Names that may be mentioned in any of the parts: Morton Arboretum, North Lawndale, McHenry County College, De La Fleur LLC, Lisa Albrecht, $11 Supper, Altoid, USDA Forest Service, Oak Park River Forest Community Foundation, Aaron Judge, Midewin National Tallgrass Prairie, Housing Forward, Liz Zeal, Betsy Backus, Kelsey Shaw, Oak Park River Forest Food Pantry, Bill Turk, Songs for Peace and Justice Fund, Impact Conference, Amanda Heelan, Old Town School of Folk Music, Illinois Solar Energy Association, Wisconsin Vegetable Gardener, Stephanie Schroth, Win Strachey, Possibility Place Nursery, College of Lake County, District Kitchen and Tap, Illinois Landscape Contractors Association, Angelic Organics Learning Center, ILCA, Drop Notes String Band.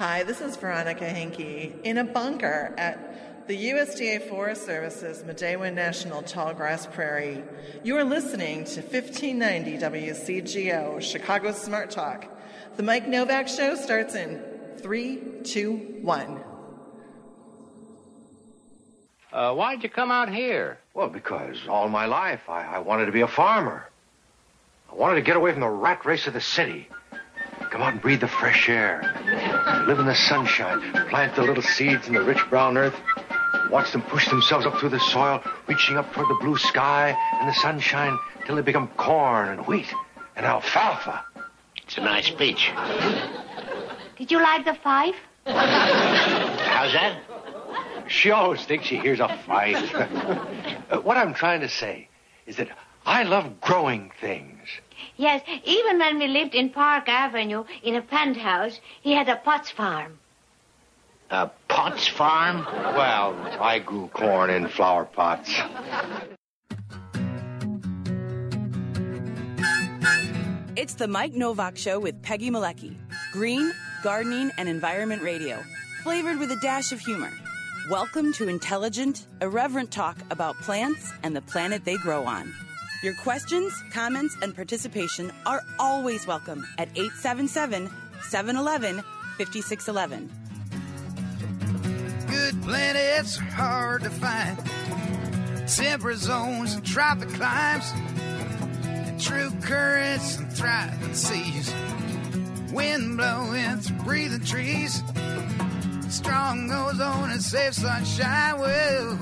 Hi, this is Veronica Hinke in a bunker at the USDA Forest Service's Midewin National Tallgrass Prairie. You are listening to 1590 WCGO, Chicago's Smart Talk. The Mike Novak Show starts in 3, 2, 1. Why'd you come out here? Well, because all my life I wanted to be a farmer. I wanted to get away from the rat race of the city. Come out and breathe the fresh air. Live in the sunshine. Plant the little seeds in the rich brown earth. Watch them push themselves up through the soil, reaching up toward the blue sky and the sunshine till they become corn and wheat and alfalfa. It's a nice speech. Did you like the fife? How's that? She always thinks she hears a fight. What I'm trying to say is that I love growing things. Yes, even when we lived in Park Avenue in a penthouse, he had a pots farm. A pots farm? Well, I grew corn in flower pots. It's the Mike Novak Show with Peggy Malecki. Green, gardening, and environment radio, flavored with a dash of humor. Welcome to intelligent, irreverent talk about plants and the planet they grow on. Your questions, comments, and participation are always welcome at 877-711-5611. Good planets are hard to find. Temperate zones and tropic climes. And true currents and thriving seas. Wind blowing through breathing trees. Strong ozone and safe sunshine. Well,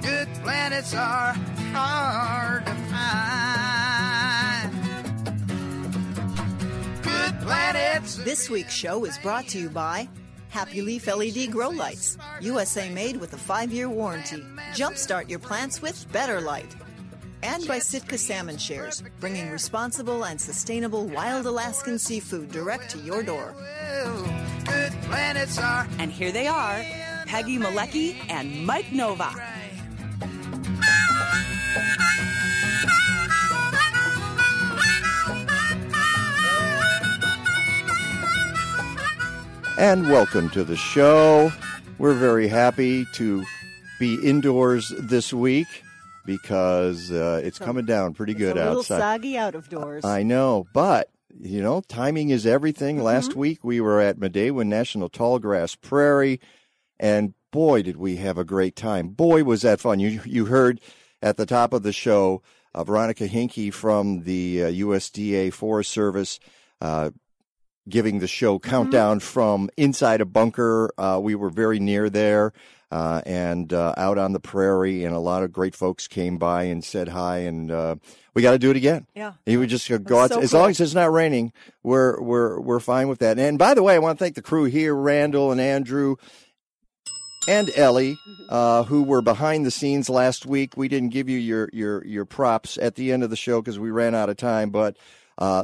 good planets are hard to find. Good planets. This week's show is brought to you by Happy Leaf LED Grow Lights, USA made with a 5-year warranty. Jumpstart your plants with better light. And by Sitka Salmon Shares, bringing responsible and sustainable wild Alaskan seafood direct to your door. Good planets are. And here they are, Peggy Malecki and Mike Novak. And welcome to the show. We're very happy to be indoors this week because it's coming down pretty good outside. It's a little soggy out of doors. I know, but you know, timing is everything. Last week we were at Midewin National Tallgrass Prairie, and boy, did we have a great time. Boy, was that fun. You heard at the top of the show, Veronica Hinke from the USDA Forest Service giving the show countdown from inside a bunker. We were very near there and out on the prairie, and a lot of great folks came by and said hi, and we got to do it again. Yeah, you would just go out. So as long as it's not raining, we're fine with that. And by the way, I want to thank the crew here, Randall and Andrew and Ellie, who were behind the scenes last week. We didn't give you your props at the end of the show because we ran out of time, but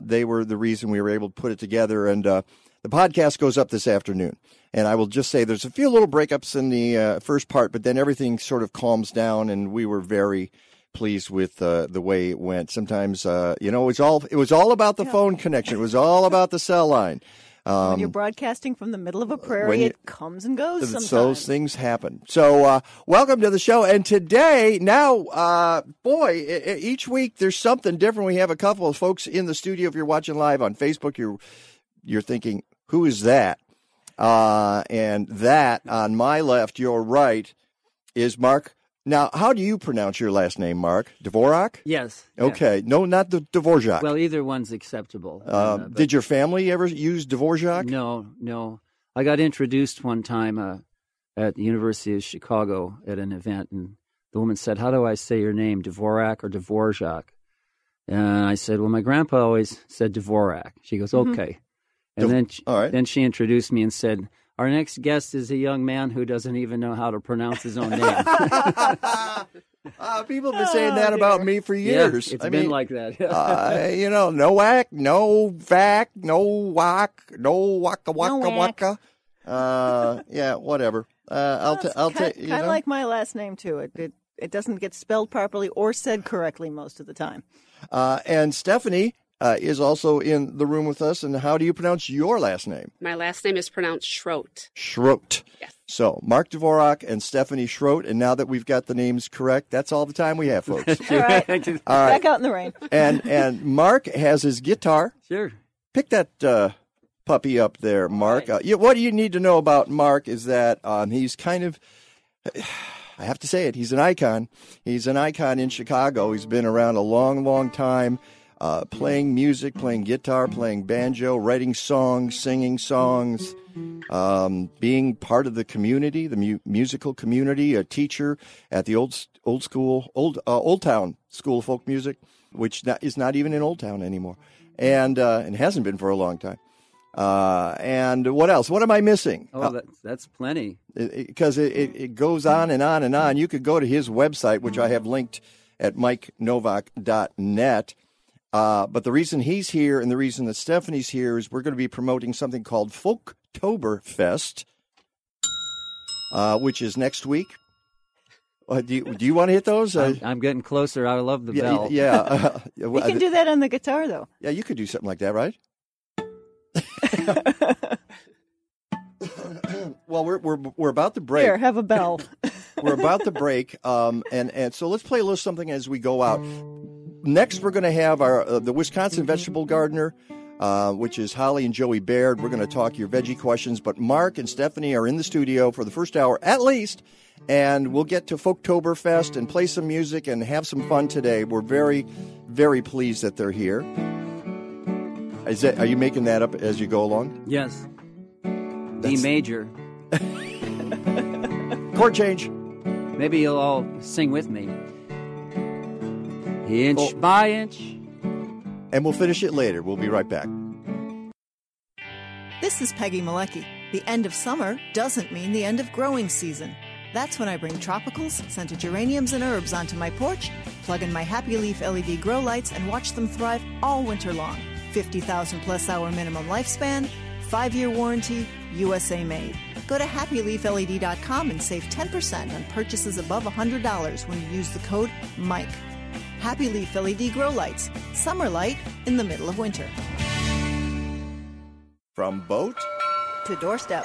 they were the reason we were able to put it together. And the podcast goes up this afternoon. And I will just say there's a few little breakups in the first part, but then everything sort of calms down, and we were very pleased with the way it went. Sometimes, it was all about the phone connection. It was all about the cell line. When you're broadcasting from the middle of a prairie, it comes and goes sometimes. Those things happen. So welcome to the show. And today, each week there's something different. We have a couple of folks in the studio. If you're watching live on Facebook, you're thinking, who is that? And that, on my left, your right, is Mark. Now, how do you pronounce your last name, Mark? Dvorak? Yes. Okay. Yeah. No, not the Dvorak. Well, either one's acceptable. Did your family ever use Dvorak? No. I got introduced one time at the University of Chicago at an event, and the woman said, how do I say your name, Dvorak or Dvorak? And I said, well, my grandpa always said Dvorak. She goes, okay. And then she introduced me and said, our next guest is a young man who doesn't even know how to pronounce his own name. People have been saying that about me for years. Yeah, it's been like that. Nowak, no vac, no wak, no waka waka waka. Whatever. I'll take. Kind of like my last name too. It doesn't get spelled properly or said correctly most of the time. And Stephanie is also in the room with us. And how do you pronounce your last name? My last name is pronounced Schroth. Schroth. Yes. So Mark Dvorak and Stephanie Schroth. And now that we've got the names correct, that's all the time we have, folks. All right. Back out in the rain. And Mark has his guitar. Sure. Pick that puppy up there, Mark. Right. What you need to know about Mark is that he's kind of... I have to say it. He's an icon. He's an icon in Chicago. He's been around a long, long time playing music, playing guitar, playing banjo, writing songs, singing songs, being part of the community, the musical community, a teacher at the Old Town School of Folk Music, which is not even in Old Town anymore and hasn't been for a long time. And what else? What am I missing? Oh, that's plenty. Because it goes on and on and on. You could go to his website, which I have linked at mikenovak.net. But the reason he's here and the reason that Stephanie's here is we're going to be promoting something called Folktoberfest, which is next week. Do you want to hit those? I'm getting closer. I love the bell. Yeah. You can do that on the guitar, though. Yeah, you could do something like that, right? Well, we're about to break. Here, have a bell. We're about to break, and so let's play a little something as we go out. Next, we're going to have our the Wisconsin Vegetable Gardener, which is Holly and Joey Baird. We're going to talk your veggie questions, but Mark and Stephanie are in the studio for the first hour at least, and we'll get to Folktoberfest and play some music and have some fun today. We're very, very pleased that they're here. Are you making that up as you go along? Yes. D major. Chord change. Maybe you'll all sing with me. Inch by inch. And we'll finish it later. We'll be right back. This is Peggy Malecki. The end of summer doesn't mean the end of growing season. That's when I bring tropicals, scented geraniums, and herbs onto my porch, plug in my Happy Leaf LED Grow Lights, and watch them thrive all winter long. 50,000-plus hour minimum lifespan, 5-year warranty, USA made. Go to happyleafled.com and save 10% on purchases above $100 when you use the code MIKE. Happy Leaf LED Grow Lights, summer light in the middle of winter. From boat to doorstep.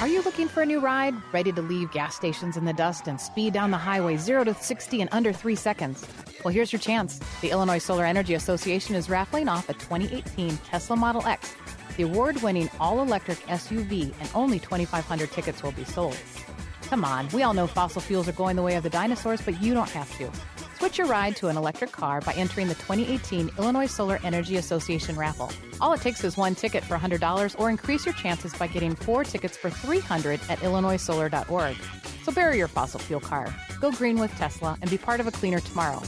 Are you looking for a new ride? Ready to leave gas stations in the dust and speed down the highway 0 to 60 in under 3 seconds? Well, here's your chance. The Illinois Solar Energy Association is raffling off a 2018 Tesla Model X, the award-winning all-electric SUV, and only 2,500 tickets will be sold. Come on, we all know fossil fuels are going the way of the dinosaurs, but you don't have to. Switch your ride to an electric car by entering the 2018 Illinois Solar Energy Association raffle. All it takes is one ticket for $100 or increase your chances by getting 4 tickets for $300 at illinoisolar.org. So bury your fossil fuel car, go green with Tesla, and be part of a cleaner tomorrow.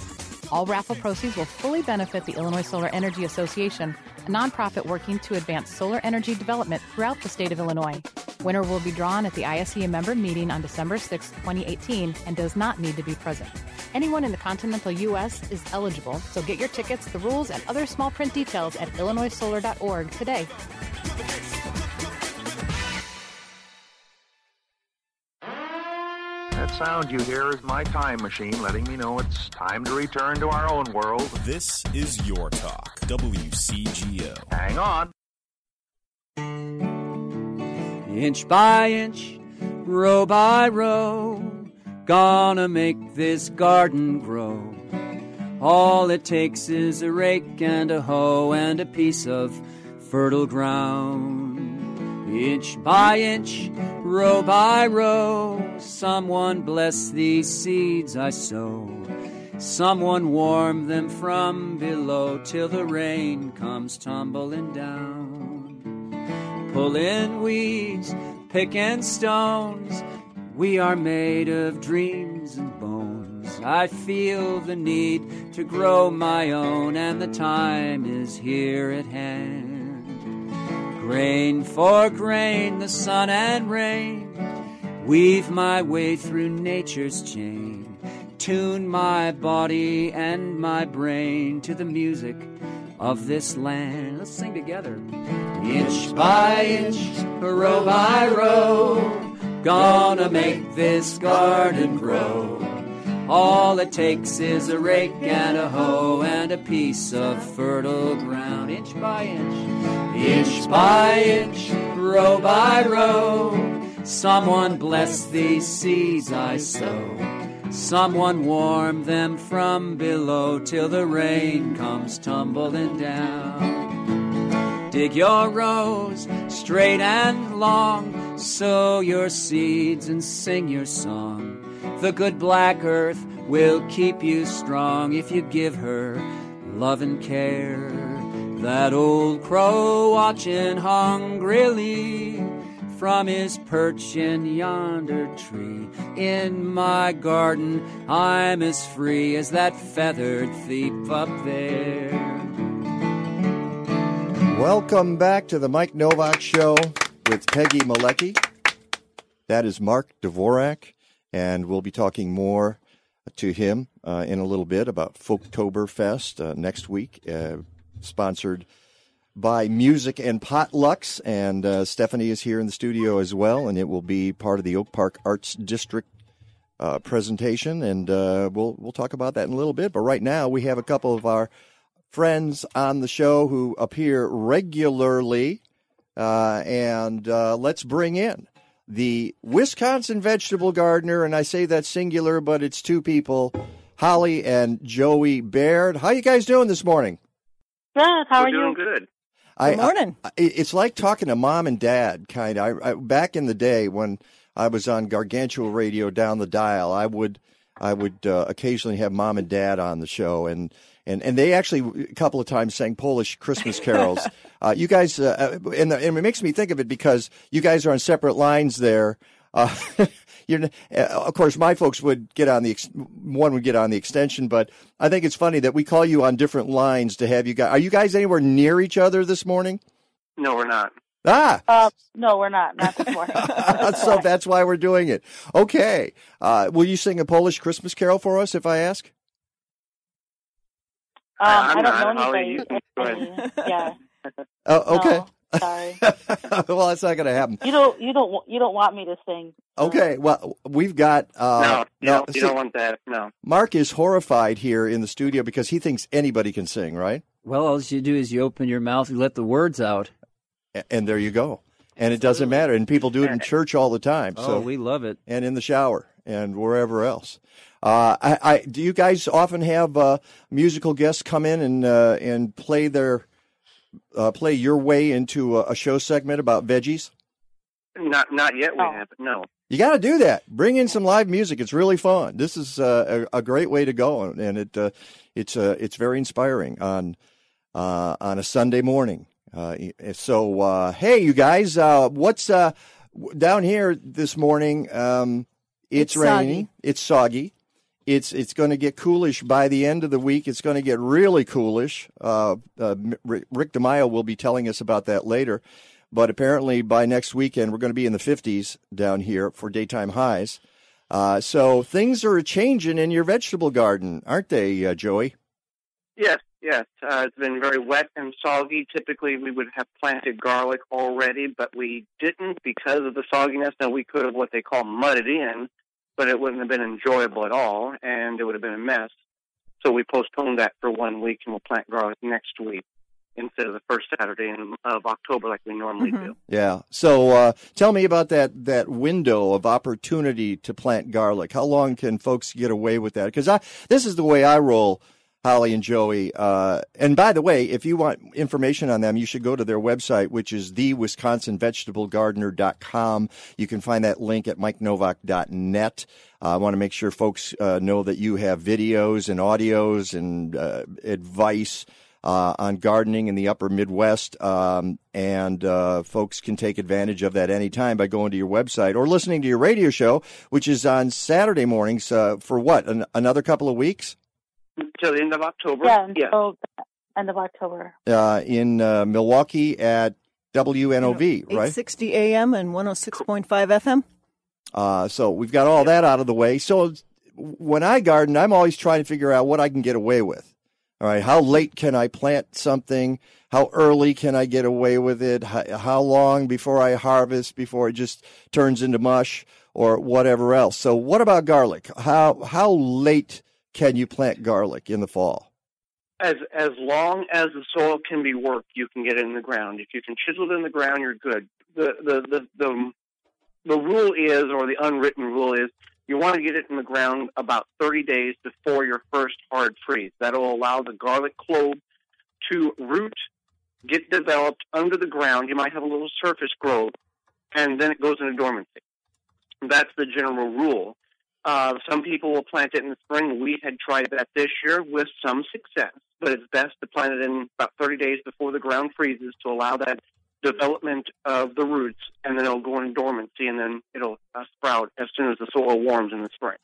All raffle proceeds will fully benefit the Illinois Solar Energy Association, a nonprofit working to advance solar energy development throughout the state of Illinois. Winner will be drawn at the ISEA member meeting on December 6, 2018, and does not need to be present. Anyone in the continental U.S. is eligible, so get your tickets, the rules, and other small print details at illinoisolar.org today. That sound you hear is my time machine letting me know it's time to return to our own world. This is your talk, WCGO. Hang on. Inch by inch, row by row, gonna make this garden grow. All it takes is a rake and a hoe and a piece of fertile ground. Inch by inch, row by row, someone bless these seeds I sow. Someone warm them from below till the rain comes tumbling down. Pulling weeds, picking stones, we are made of dreams and bones. I feel the need to grow my own, and the time is here at hand. Grain for grain, the sun and rain, weave my way through nature's chain, tune my body and my brain to the music of this land. Let's sing together. Inch by inch, row by row, gonna make this garden grow. All it takes is a rake and a hoe and a piece of fertile ground. Inch by inch, row by row, someone bless these seeds I sow. Someone warm them from below till the rain comes tumbling down. Dig your rows straight and long, sow your seeds and sing your song. The good black earth will keep you strong if you give her love and care. That old crow watching hungrily from his perch in yonder tree. In my garden I'm as free as that feathered thief up there. Welcome back to the Mike Novak Show with Peggy Malecki. That is Mark Dvorak. And we'll be talking more to him in a little bit about Folktoberfest next week, sponsored by Music and Potlucks. And Stephanie is here in the studio as well, and it will be part of the Oak Park Arts District presentation. And we'll talk about that in a little bit. But right now we have a couple of our friends on the show who appear regularly, and let's bring in the Wisconsin Vegetable Gardener, and I say that singular, but it's two people, Holly and Joey Baird. How you guys doing this morning? Good. How are you? Doing good. Good morning. It's like talking to mom and dad, kind of. I back in the day when I was on Gargantua Radio down the dial, I would occasionally have mom and dad on the show, and they actually a couple of times sang Polish Christmas carols. You guys, and it makes me think of it because you guys are on separate lines there. Of course, my folks would get on the extension, but I think it's funny that we call you on different lines to have you guys. Are you guys anywhere near each other this morning? No, we're not. No, we're not. Not this morning. So that's why we're doing it. Okay. Will you sing a Polish Christmas carol for us if I ask? I don't know anybody. Yeah. Oh, okay. No, sorry. Well, that's not going to happen. You don't want me to sing. Okay. Well, we've got you don't want that. No. Mark is horrified here in the studio because he thinks anybody can sing, right? Well, all you do is you open your mouth, you let the words out, and there you go. And it doesn't matter. And people do it in church all the time. So we love it. And in the shower and wherever else. Do you guys often have musical guests come in and play play your way into a show segment about veggies? Not yet. We haven't. No. You got to do that. Bring in some live music. It's really fun. This is a great way to go, and it's very inspiring on a Sunday morning. So hey, you guys, what's down here this morning? It's rainy. Soggy. It's soggy. It's going to get coolish by the end of the week. It's going to get really coolish. Rick DeMaio will be telling us about that later. But apparently by next weekend, we're going to be in the 50s down here for daytime highs. So things are changing in your vegetable garden, aren't they, Joey? Yes. It's been very wet and soggy. Typically, we would have planted garlic already, but we didn't because of the sogginess. Now, we could have what they call mudded in, but it wouldn't have been enjoyable at all, and it would have been a mess. So we postponed that for 1 week, and we'll plant garlic next week instead of the first Saturday of October like we normally do. Yeah. So tell me about that window of opportunity to plant garlic. How long can folks get away with that? Because this is the way I roll, Holly and Joey. And by the way, if you want information on them, you should go to their website, which is thewisconsinvegetablegardener.com. You can find that link at mikenovak.net. I want to make sure folks know that you have videos and audios and advice on gardening in the upper Midwest. And folks can take advantage of that anytime by going to your website or listening to your radio show, which is on Saturday mornings for what, another couple of weeks? Until the end of October. Yeah, until the end of October. In Milwaukee at WNOV, right? 860 AM and 106.5 FM. So we've got all that out of the way. So when I garden, I'm always trying to figure out what I can get away with. All right, how late can I plant something? How early can I get away with it? How long before I harvest, before it just turns into mush or whatever else? So what about garlic? How late can you plant garlic in the fall? As long as the soil can be worked, you can get it in the ground. If you can chisel it in the ground, you're good. The rule is, or the unwritten rule is, you want to get it in the ground about 30 days before your first hard freeze. That'll allow the garlic clove to root, get developed under the ground. You might have a little surface growth, and then it goes into dormancy. That's the general rule. Some people will plant it in the spring. We had tried that this year with some success, but it's best to plant it in about 30 days before the ground freezes to allow that development of the roots, and then it'll go into dormancy, and then it'll sprout as soon as the soil warms in the spring.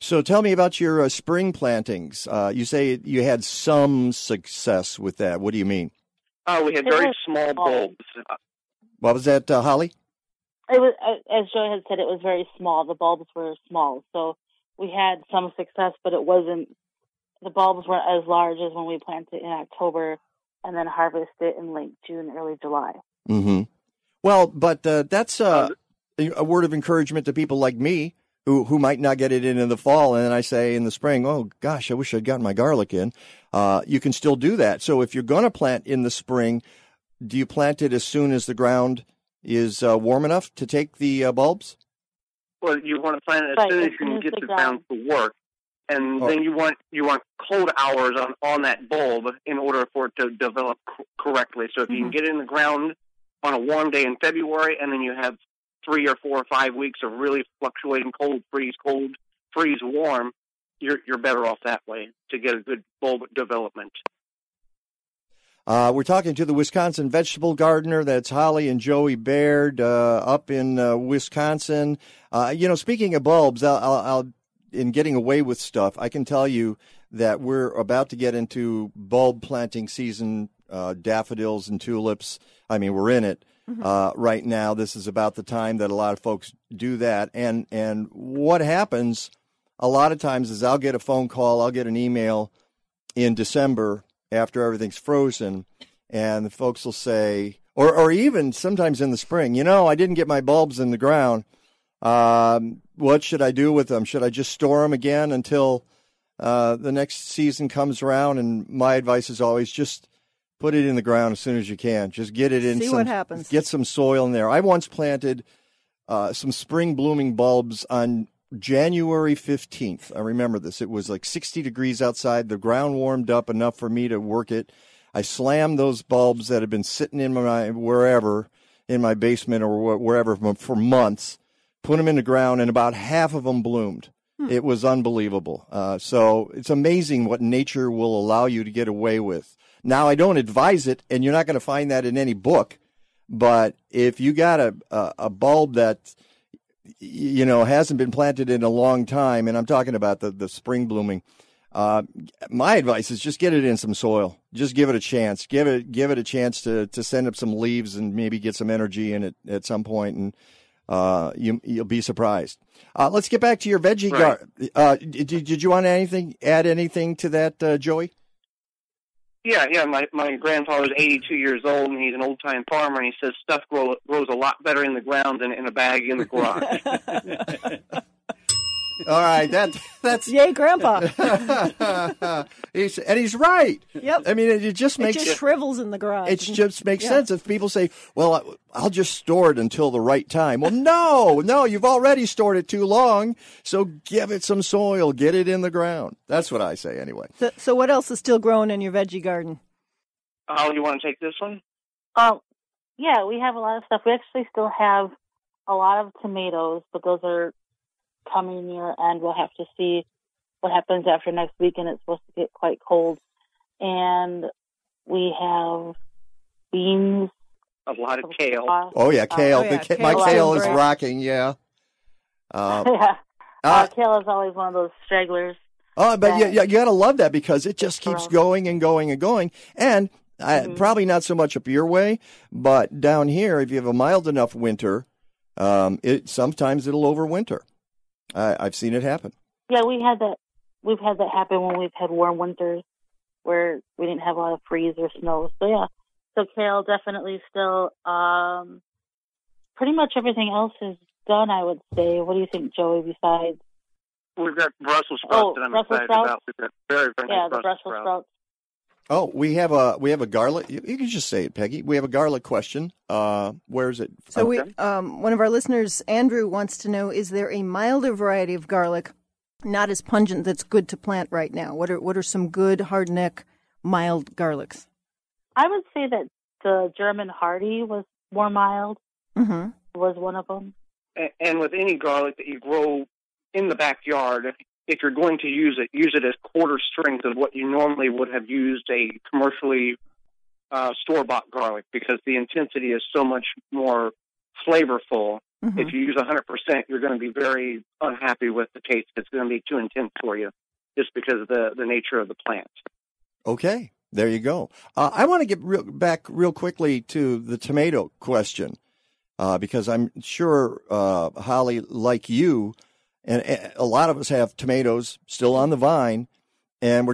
So tell me about your spring plantings. You say you had some success with that. What do you mean? We had very small bulbs. What was that, Holly? It was, as Joy had said, it was very small. The bulbs were small, so we had some success, but it wasn't. The bulbs weren't as large as when we planted in October, and then harvested it in late June, early July. Mm-hmm. Well, but that's a word of encouragement to people like me who might not get it in the fall, and then I say in the spring, oh gosh, I wish I'd gotten my garlic in. You can still do that. So if you're going to plant in the spring, do you plant it as soon as the ground is warm enough to take the bulbs? Well, you want to plant it as soon as you can get the ground to work, and then you want cold hours on that bulb in order for it to develop correctly. So if you can get it in the ground on a warm day in February, and then you have 3 or 4 or 5 weeks of really fluctuating cold, freeze, warm, you're better off that way to get a good bulb development. We're talking to the Wisconsin Vegetable Gardener. That's Holly and Joey Baird up in Wisconsin. Speaking of bulbs, I'll in getting away with stuff, I can tell you that we're about to get into bulb planting season, daffodils and tulips. I mean, we're in it right now. This is about the time that a lot of folks do that. And what happens a lot of times is I'll get a phone call, I'll get an email in December after everything's frozen, and the folks will say, or even sometimes in the spring, I didn't get my bulbs in the ground. What should I do with them? Should I just store them again until the next season comes around? And my advice is always just put it in the ground as soon as you can. Just get it in. See what happens. Get some soil in there. I once planted some spring blooming bulbs on January 15th. I remember this. It was like 60 degrees outside. The ground warmed up enough for me to work it. I slammed those bulbs that had been sitting in my basement or wherever for months, put them in the ground, and about half of them bloomed. It was unbelievable. So it's amazing what nature will allow you to get away with. Now, I don't advise it, and you're not going to find that in any book, but if you got a bulb that hasn't been planted in a long time, and I'm talking about the spring blooming, my advice is just get it in some soil. Just give it a chance. Give it a chance to send up some leaves and maybe get some energy in it at some point, and you'll be surprised. Let's get back to your veggie garden. Did you want add anything to that, Joey? Yeah. My grandfather's 82 years old, and he's an old-time farmer, and he says stuff grows a lot better in the ground than in a bag in the garage. All right, that's yay, Grandpa. He's right. Yep. I mean, it just shrivels in the garage. It just makes sense if people say, "Well, I'll just store it until the right time." Well, no, you've already stored it too long. So give it some soil, get it in the ground. That's what I say anyway. So what else is still growing in your veggie garden? Oh, you want to take this one? Yeah, we have a lot of stuff. We actually still have a lot of tomatoes, but those are coming year, and we'll have to see what happens after next weekend. It's supposed to get quite cold. And we have beans. A lot of kale. Kale. Kale is rocking, kale is always one of those stragglers. Oh, but you got to love that because it just keeps going and going and going. And Probably not so much up your way, but down here, if you have a mild enough winter, sometimes it'll overwinter. I've seen it happen. Yeah, we've had that happen when we've had warm winters where we didn't have a lot of freeze or snow. So yeah, so kale definitely still. Pretty much everything else is done, I would say. What do you think, Joey? Besides, we've got Brussels sprouts that I'm excited about. We've got very nice Brussels sprouts. Oh, we have a garlic. You can just say it, Peggy. We have a garlic question. Where is it? So one of our listeners, Andrew, wants to know: is there a milder variety of garlic, not as pungent, that's good to plant right now? What are some good hardneck mild garlics? I would say that the German Hardy was more mild. Mm-hmm. Was one of them. And with any garlic that you grow in the backyard, if you're going to use it as quarter strength of what you normally would have used a commercially store-bought garlic, because the intensity is so much more flavorful. Mm-hmm. If you use 100%, you're going to be very unhappy with the taste. It's going to be too intense for you just because of the nature of the plant. Okay, there you go. I want to get back real quickly to the tomato question, because I'm sure, Holly, like you, and a lot of us have tomatoes still on the vine, and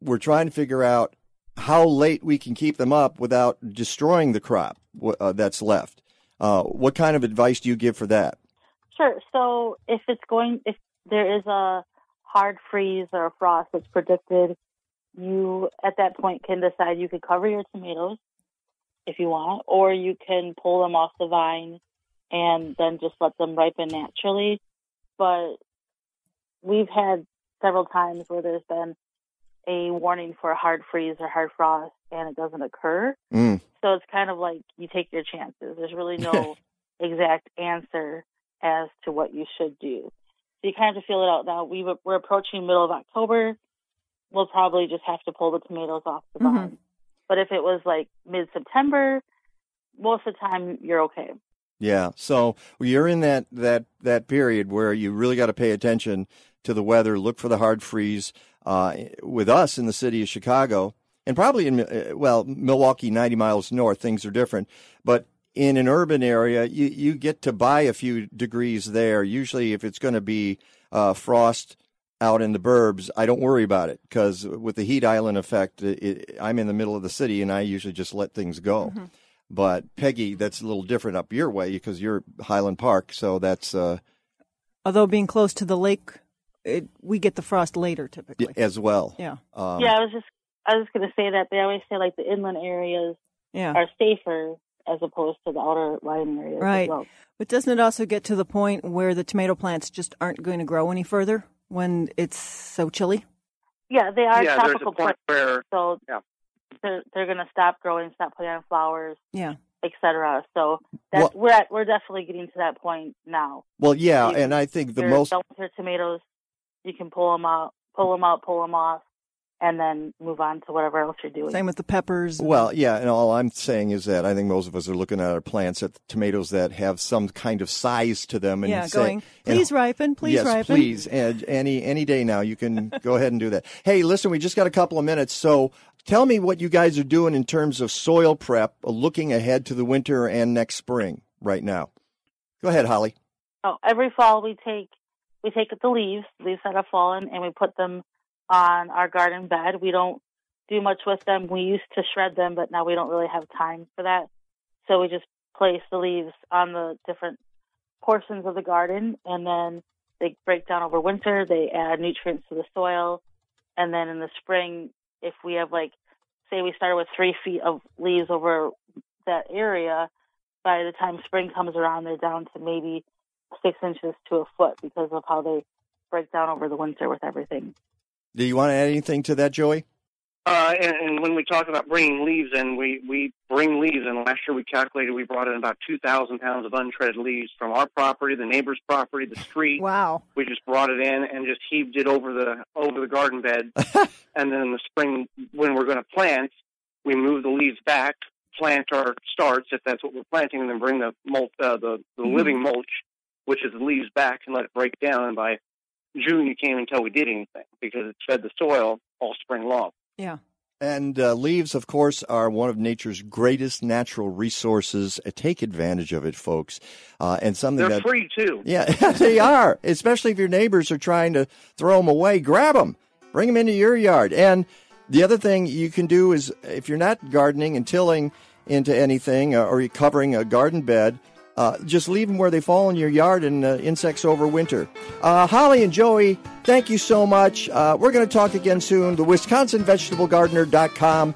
we're trying to figure out how late we can keep them up without destroying the crop that's left. What kind of advice do you give for that? Sure. So if there is a hard freeze or a frost that's predicted, you at that point can decide you could cover your tomatoes if you want, or you can pull them off the vine and then just let them ripen naturally. But we've had several times where there's been a warning for a hard freeze or hard frost, and it doesn't occur. Mm. So it's kind of like you take your chances. There's really no exact answer as to what you should do. So you kind of have to feel it out now. We're approaching middle of October. We'll probably just have to pull the tomatoes off the vine. Mm-hmm. But if it was like mid-September, most of the time you're okay. Yeah, so you're in that period where you really got to pay attention to the weather, look for the hard freeze. With us in the city of Chicago, and probably in Milwaukee, 90 miles north, things are different. But in an urban area, you get to buy a few degrees there. Usually if it's going to be frost out in the burbs, I don't worry about it, because with the heat island effect, I'm in the middle of the city, and I usually just let things go. Mm-hmm. But, Peggy, that's a little different up your way because you're Highland Park, so that's... Although being close to the lake, we get the frost later typically. As well. Yeah. I was going to say that. They always say, like, the inland areas are safer as opposed to the outer line areas as well. Right. But doesn't it also get to the point where the tomato plants just aren't going to grow any further when it's so chilly? Yeah, they are tropical plants. They're going to stop growing, stop putting on flowers, et cetera. So that's, we're definitely getting to that point now. Well, yeah, and I think the most... Winter tomatoes, you can pull them out, pull them off, and then move on to whatever else you're doing. Same with the peppers. Well, yeah, and all I'm saying is that I think most of us are looking at our plants at the tomatoes that have some kind of size to them. And saying, please ripen, please ripen. Yes, please. And any day now, you can go ahead and do that. Hey, listen, we just got a couple of minutes, so... Tell me what you guys are doing in terms of soil prep, looking ahead to the winter and next spring right now. Go ahead, Holly. Oh, every fall we take the leaves that have fallen, and we put them on our garden bed. We don't do much with them. We used to shred them, but now we don't really have time for that. So we just place the leaves on the different portions of the garden, and then they break down over winter. They add nutrients to the soil, and then in the spring, if we have, like, say we started with 3 feet of leaves over that area, by the time spring comes around, they're down to maybe 6 inches to a foot because of how they break down over the winter with everything. Do you want to add anything to that, Joey? And when we talk about bringing leaves in, we bring leaves in. Last year we calculated we brought in about 2,000 pounds of untreaded leaves from our property, the neighbor's property, the street. Wow. We just brought it in and just heaved it over the garden bed. And then in the spring, when we're going to plant, we move the leaves back, plant our starts, if that's what we're planting, and then bring the living mulch, which is the leaves, back and let it break down. And by June, you can't even tell we did anything because it fed the soil all spring long. Yeah. And leaves, of course, are one of nature's greatest natural resources. Take advantage of it, folks. And something they're free, too. Yeah, they are, especially if your neighbors are trying to throw them away. Grab them. Bring them into your yard. And the other thing you can do is, if you're not gardening and tilling into anything or you're covering a garden bed, just leave them where they fall in your yard and insects overwinter. Holly and Joey, thank you so much. We're going to talk again soon. The WisconsinVegetableGardener.com.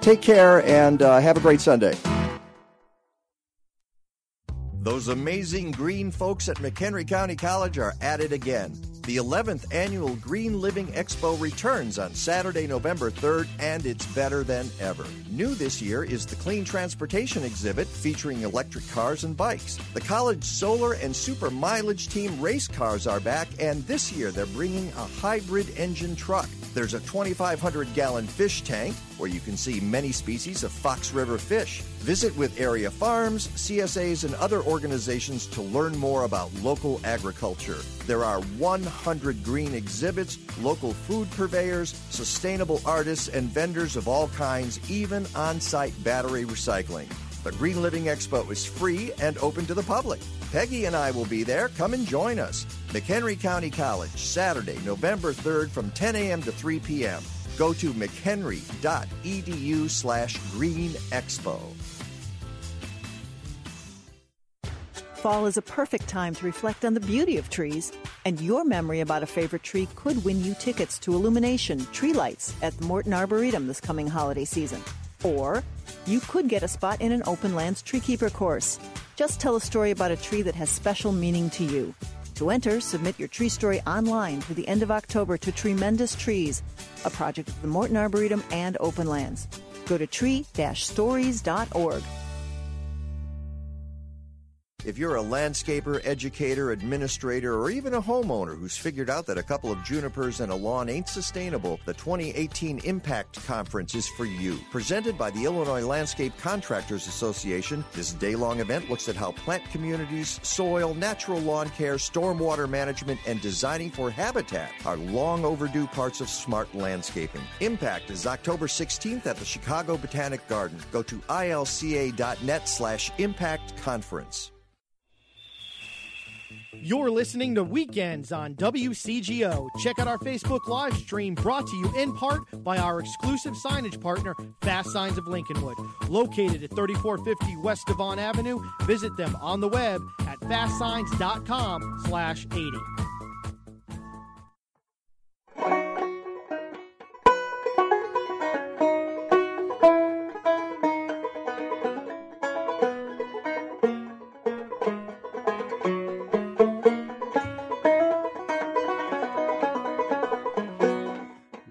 Take care and have a great Sunday. Those amazing green folks at McHenry County College are at it again. The 11th Annual Green Living Expo returns on Saturday, November 3rd, and it's better than ever. New this year is the Clean Transportation exhibit featuring electric cars and bikes. The college solar and super mileage team race cars are back, and this year they're bringing a hybrid engine truck. There's a 2,500-gallon fish tank where you can see many species of Fox River fish. Visit with area farms, CSAs, and other organizations to learn more about local agriculture. There are 100 green exhibits, local food purveyors, sustainable artists, and vendors of all kinds, even on-site battery recycling. The Green Living Expo is free and open to the public. Peggy and I will be there. Come and join us. McHenry County College, Saturday, November 3rd from 10 a.m. to 3 p.m. Go to mchenry.edu/greenexpo. Fall is a perfect time to reflect on the beauty of trees, and your memory about a favorite tree could win you tickets to Illumination Tree Lights at the Morton Arboretum this coming holiday season. Or you could get a spot in an Open Lands Treekeeper course. Just tell a story about a tree that has special meaning to you. To enter, submit your tree story online through the end of October to Tremendous Trees, a project of the Morton Arboretum and Open Lands. Go to tree-stories.org. If you're a landscaper, educator, administrator, or even a homeowner who's figured out that a couple of junipers and a lawn ain't sustainable, the 2018 Impact Conference is for you. Presented by the Illinois Landscape Contractors Association, this day-long event looks at how plant communities, soil, natural lawn care, stormwater management, and designing for habitat are long overdue parts of smart landscaping. Impact is October 16th at the Chicago Botanic Garden. Go to ilca.net/impactconference. You're listening to Weekends on WCGO. Check out our Facebook live stream brought to you in part by our exclusive signage partner, Fast Signs of Lincolnwood. Located at 3450 West Devon Avenue, visit them on the web at fastsigns.com/80.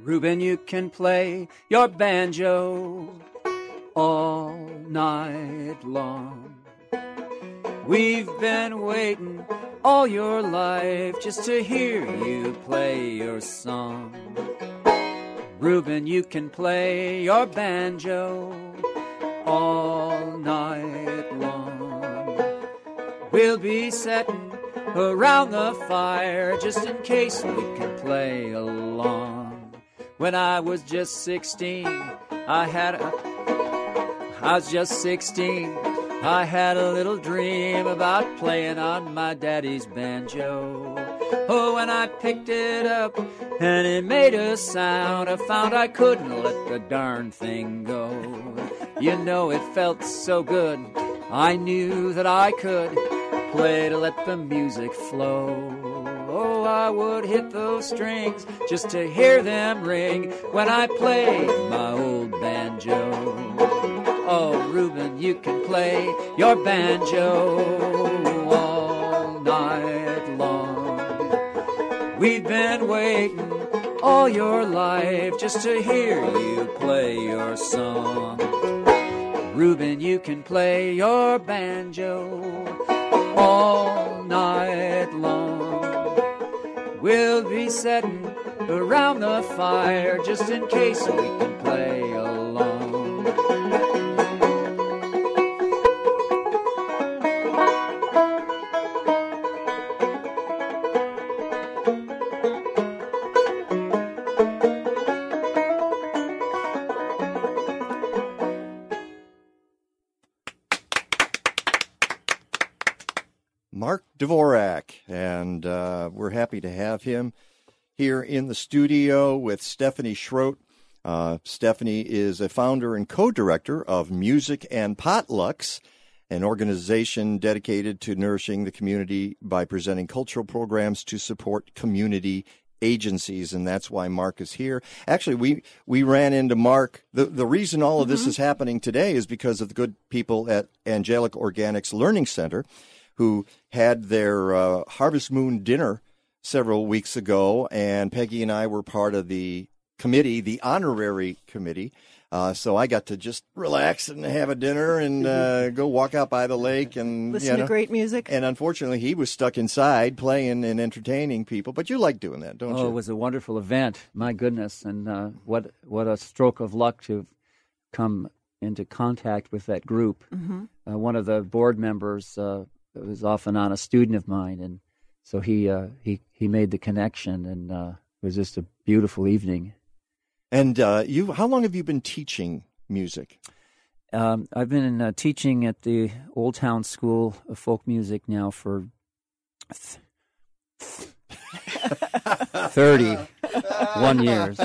Reuben, you can play your banjo all night long. We've been waiting all your life just to hear you play your song. Reuben, you can play your banjo all night long. We'll be setting around the fire just in case we can play along. When I was just 16, I had a little dream about playing on my daddy's banjo. Oh, when I picked it up and it made a sound, I found I couldn't let the darn thing go. You know, it felt so good. I knew that I could play to let the music flow. Oh, I would hit those strings just to hear them ring when I played my old banjo. Oh, Reuben, you can play your banjo all night long. We've been waiting all your life just to hear you play your song. Reuben, you can play your banjo all night long. We'll be setting around the fire just in case we can play along. Dvorak, and we're happy to have him here in the studio with Stephanie Schroth. Stephanie is a founder and co-director of Music and Potlucks, an organization dedicated to nourishing the community by presenting cultural programs to support community agencies, and that's why Mark is here. Actually, we ran into Mark. The reason all of this is happening today is because of the good people at Angelic Organics Learning Center, who had their Harvest Moon dinner several weeks ago, and Peggy and I were part of the committee, the honorary committee. So I got to just relax and have a dinner and go walk out by the lake and listen to great music. And unfortunately, he was stuck inside playing and entertaining people. But you like doing that, don't you? Oh, it was a wonderful event. My goodness. And what a stroke of luck to come into contact with that group. Mm-hmm. One of the board members was off and on a student of mine. And so he made the connection, and it was just a beautiful evening. And how long have you been teaching music? I've been teaching at the Old Town School of Folk Music now for 31 years.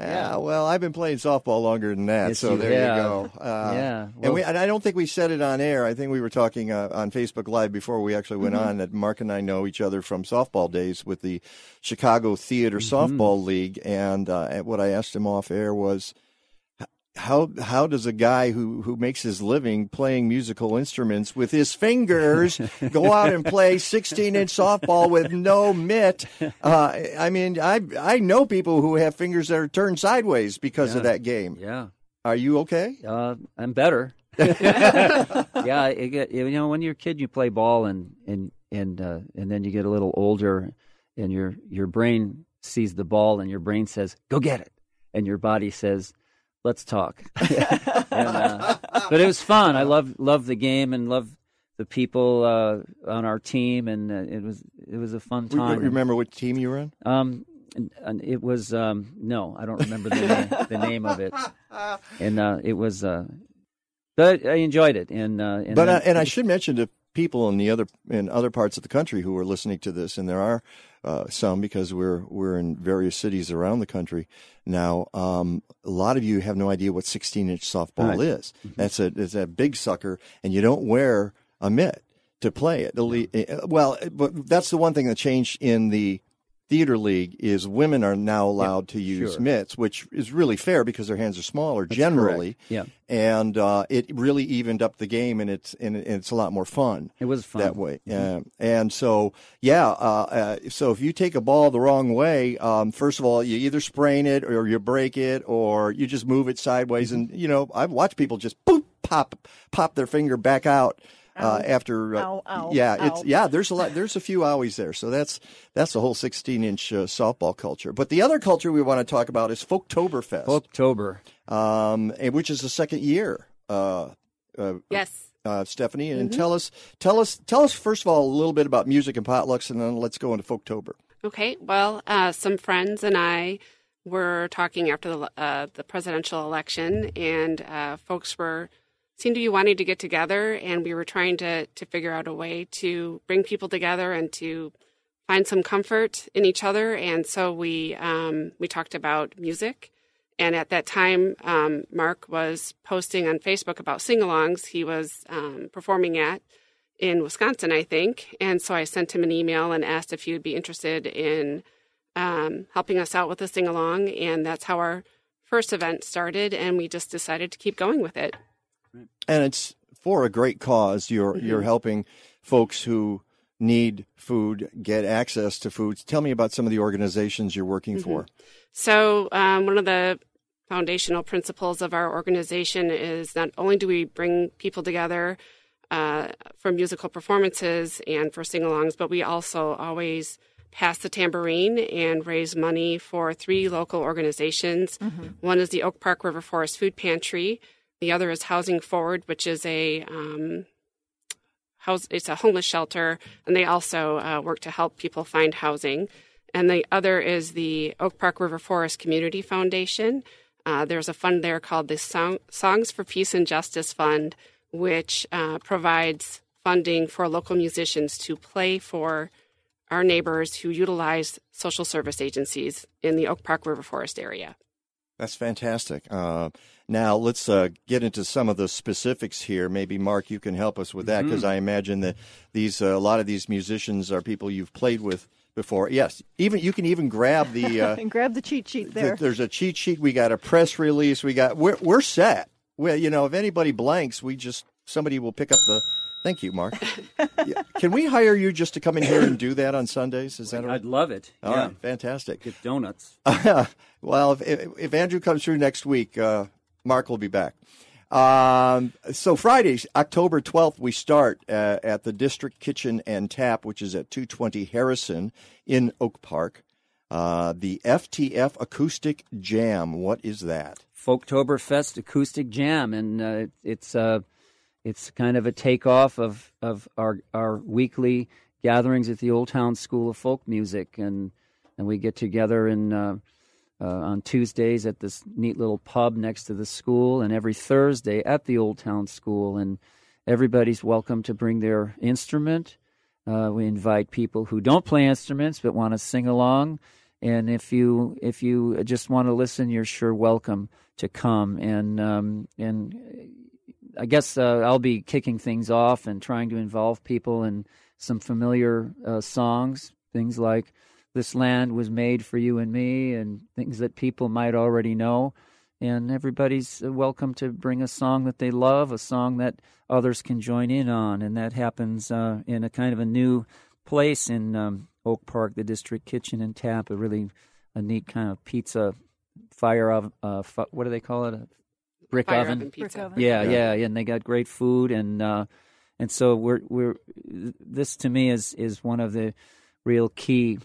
Yeah, well, I've been playing softball longer than that, yes, so there you go. Yeah. Well, and I don't think we said it on air. I think we were talking on Facebook Live before we actually went on that Mark and I know each other from softball days with the Chicago Theater Softball League. And what I asked him off air was, how does a guy who makes his living playing musical instruments with his fingers go out and play 16-inch softball with no mitt? I mean, I know people who have fingers that are turned sideways because of that game. Yeah. Are you okay? I'm better. Yeah. When you're a kid, you play ball, and then you get a little older, and your brain sees the ball, and your brain says, "Go get it," and your body says, "Let's talk." But it was fun. I love the game and love the people on our team, and it was a fun time. Remember what team you were on? And it was no, I don't remember the name of it. And it was, but I enjoyed it. And I should mention to people in other parts of the country who are listening to this, and there are some, because we're in various cities around the country now. A lot of you have no idea what 16-inch softball is. Mm-hmm. It's a big sucker, and you don't wear a mitt to play it. Well, but that's the one thing that changed in the theater league is women are now allowed to use mitts, which is really fair because their hands are smaller generally. Yeah, and it really evened up the game, and it's a lot more fun. It was fun that way. Mm-hmm. And so so if you take a ball the wrong way, first of all, you either sprain it or you break it or you just move it sideways. Mm-hmm. And I've watched people just boop, pop their finger back out. Ow. There's a few owies there, so that's the whole 16-inch softball culture. But the other culture we want to talk about is Folktoberfest. Which is the second year. Yes, Stephanie, and tell us first of all a little bit about Music and Potlucks, and then let's go into Folktober. Okay, well, some friends and I were talking after the presidential election, and folks seemed to be wanting to get together, and we were trying to figure out a way to bring people together and to find some comfort in each other. And so we talked about music. And at that time, Mark was posting on Facebook about sing-alongs he was performing at in Wisconsin, I think. And so I sent him an email and asked if he would be interested in helping us out with a sing-along. And that's how our first event started, and we just decided to keep going with it. And it's for a great cause. You're helping folks who need food get access to food. Tell me about some of the organizations you're working for. So one of the foundational principles of our organization is not only do we bring people together for musical performances and for sing-alongs, but we also always pass the tambourine and raise money for three local organizations. Mm-hmm. One is the Oak Park River Forest Food Pantry. The other is Housing Forward, which is a homeless shelter, and they also work to help people find housing. And the other is the Oak Park River Forest Community Foundation. There's a fund there called the Songs for Peace and Justice Fund, which provides funding for local musicians to play for our neighbors who utilize social service agencies in the Oak Park River Forest area. That's fantastic. Now let's get into some of the specifics here. Maybe, Mark, you can help us with that, because I imagine that these a lot of these musicians are people you've played with before. Yes, even you can even grab the and grab the cheat sheet there. There's a cheat sheet. We got a press release. We're set. Well, you know, if anybody blanks, somebody will pick up the. Thank you, Mark. Yeah. Can we hire you just to come in here and do that on Sundays? Is that? I'd love it. All right, fantastic. Get donuts. Well, if Andrew comes through next week, Mark will be back. So Friday, October 12th, we start at the District Kitchen and Tap, which is at 220 Harrison in Oak Park. The FTF Acoustic Jam. What is that? Folktoberfest Acoustic Jam, and it's kind of a takeoff of our weekly gatherings at the Old Town School of Folk Music, and we get together on Tuesdays at this neat little pub next to the school, and every Thursday at the Old Town School, and everybody's welcome to bring their instrument. We invite people who don't play instruments but want to sing along, and if you just want to listen, you're sure welcome to come. And I guess I'll be kicking things off and trying to involve people in some familiar songs, things like "This Land Was Made for You and Me," and things that people might already know. And everybody's welcome to bring a song that they love, a song that others can join in on, and that happens in a kind of a new place in Oak Park, the District Kitchen and Tap, a neat kind of pizza fire oven. What do they call it? Brick oven. Brick oven. Yeah, and they got great food, and so we're this to me is one of the real key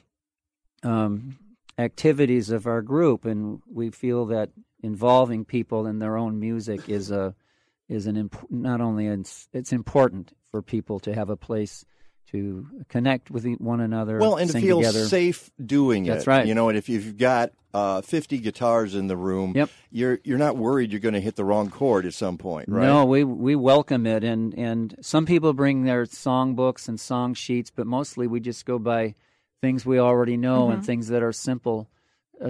activities of our group, and we feel that involving people in their own music is important for people to have a place to connect with one another. Well, and to feel safe doing it. That's right. You know, and if you've got 50 guitars in the room, yep, you're not worried you're going to hit the wrong chord at some point, right? No, we welcome it, and some people bring their songbooks and song sheets, but mostly we just go by things we already know and things that are simple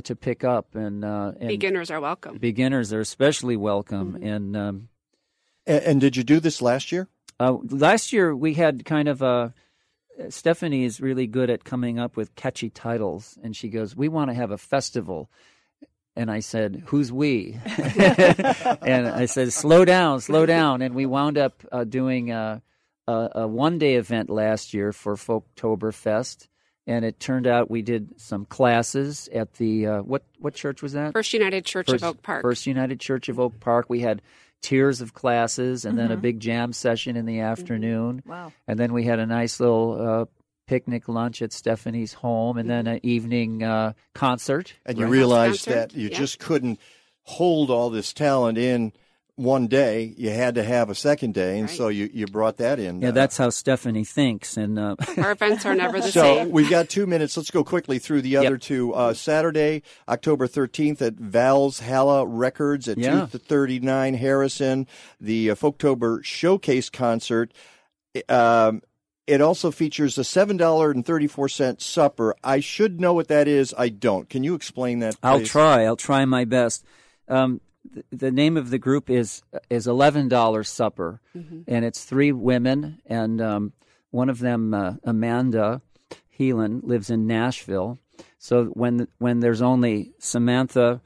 to pick up. And beginners are welcome. Beginners are especially welcome. Mm-hmm. And did you do this last year? Last year we had kind of a. Stephanie is really good at coming up with catchy titles, and she goes, "We want to have a festival." And I said, "Who's we?" And I said, slow down. And we wound up doing a one-day event last year for Folktoberfest, and it turned out we did some classes at the, what church was that? First United Church of Oak Park. We had tiers of classes, and then a big jam session in the afternoon. Wow. And then we had a nice little picnic lunch at Stephanie's home, and then an evening concert. And you realized that you just couldn't hold all this talent in one day. You had to have a second day, and so you brought that in. Yeah, that's how Stephanie thinks. And our events are never the same. So we've got 2 minutes. Let's go quickly through the other two. Saturday, October 13th at Val's Halla Records at 239 Harrison, the Folktober Showcase Concert. It also features a $7.34 supper. I should know what that is. I don't. Can you explain that, please? I'll try my best. The name of the group is $11 Supper, and it's three women, and one of them, Amanda Heelan, lives in Nashville. So when there's only Samantha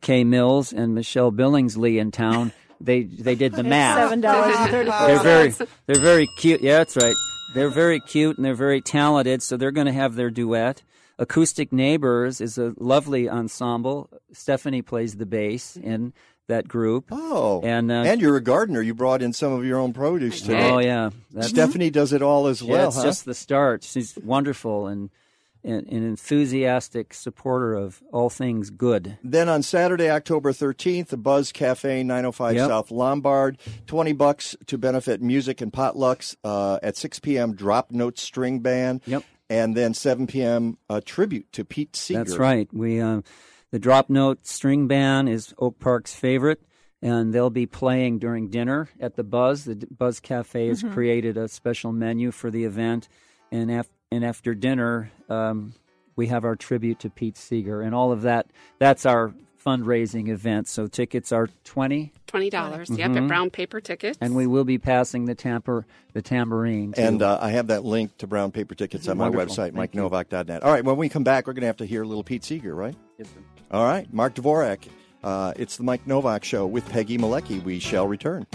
K. Mills and Michelle Billingsley in town, they did the math. $7.34. They're very cute. Yeah, that's right. They're very cute and they're very talented. So they're going to have their duet. Acoustic Neighbors is a lovely ensemble. Stephanie plays the bass in that group. Oh, and you're a gardener. You brought in some of your own produce today. Oh, yeah. Stephanie does it all as well. It's just the start. She's wonderful and an enthusiastic supporter of all things good. Then on Saturday, October 13th, the Buzz Cafe, 905 South Lombard, $20 to benefit Music and Potlucks at 6 p.m. Drop Note String Band. Yep. And then 7 p.m., a tribute to Pete Seeger. That's right. The Drop Note String Band is Oak Park's favorite, and they'll be playing during dinner at the Buzz. The Buzz Cafe has created a special menu for the event, and after dinner, we have our tribute to Pete Seeger, and all of that. That's our fundraising event. So tickets are $20. $20, yep, at Brown Paper Tickets. And we will be passing the tambourine. And I have that link to Brown Paper Tickets on my website, MikeNovak.net. All right, when we come back, we're going to have to hear a little Pete Seeger, right? Yes, sir. All right, Mark Dvorak. It's the Mike Novak Show with Peggy Malecki. We shall return.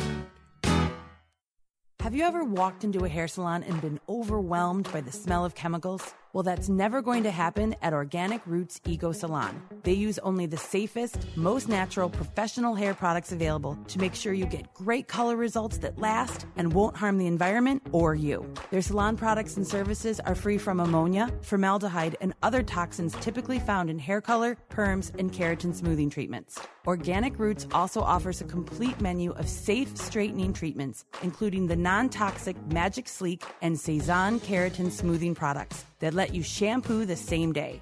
Have you ever walked into a hair salon and been overwhelmed by the smell of chemicals? Well, that's never going to happen at Organic Roots Ego Salon. They use only the safest, most natural professional hair products available to make sure you get great color results that last and won't harm the environment or you. Their salon products and services are free from ammonia, formaldehyde, and other toxins typically found in hair color, perms, and keratin smoothing treatments. Organic Roots also offers a complete menu of safe straightening treatments, including the non-toxic Magic Sleek and Saison Keratin Smoothing products that let you shampoo the same day.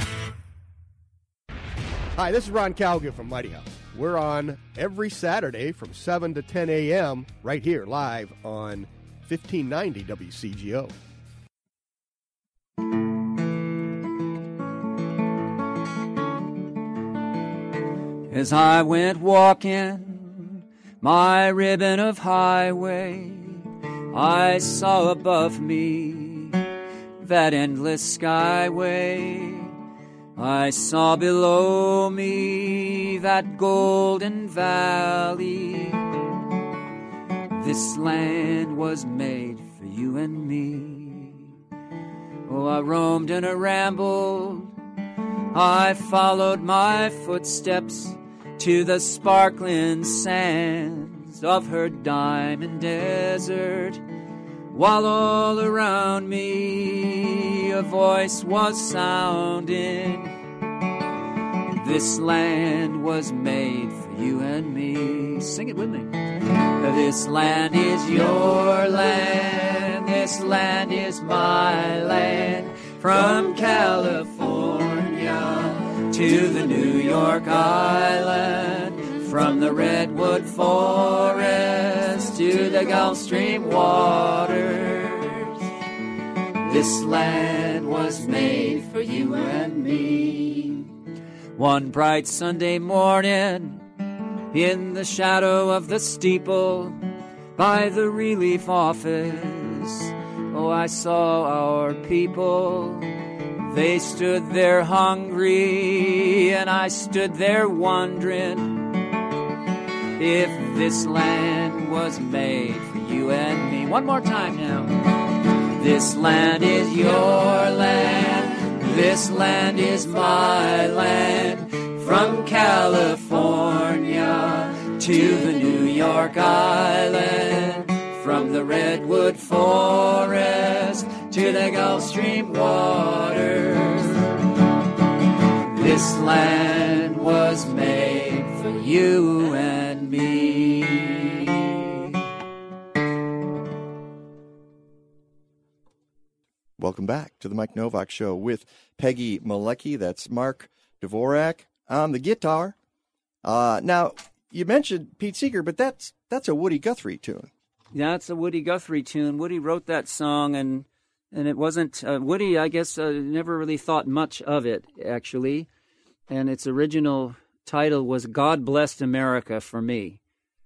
Hi, this is Ron Calgill from Mighty House. We're on every Saturday from 7 to 10 a.m. right here live on 1590 WCGO. As I went walking my ribbon of highway, I saw above me that endless skyway. I saw below me that golden valley. This land was made for you and me. Oh, I roamed and I rambled. I followed my footsteps to the sparkling sands of her diamond desert. While all around me a voice was sounding, this land was made for you and me. Sing it with me. This land is your land, this land is my land, from California to the New York Island, from the Redwood Forest to the Gulf Stream waters. This land was made for you and me. One bright Sunday morning, in the shadow of the steeple, by the relief office, oh, I saw our people. They stood there hungry, and I stood there wondering if this land was made for you and me. One more time now. This land is your land, this land is my land, from California to the New York Island, from the Redwood Forest to the Gulf Stream waters. This land was made for you and me. Welcome back to the Mike Novak Show with Peggy Malecki. That's Mark Dvorak on the guitar. Now, you mentioned Pete Seeger, but that's a Woody Guthrie tune. Yeah, it's a Woody Guthrie tune. Woody wrote that song, and it wasn't... Woody, I guess, never really thought much of it, actually. And its original title was God Blessed America for Me.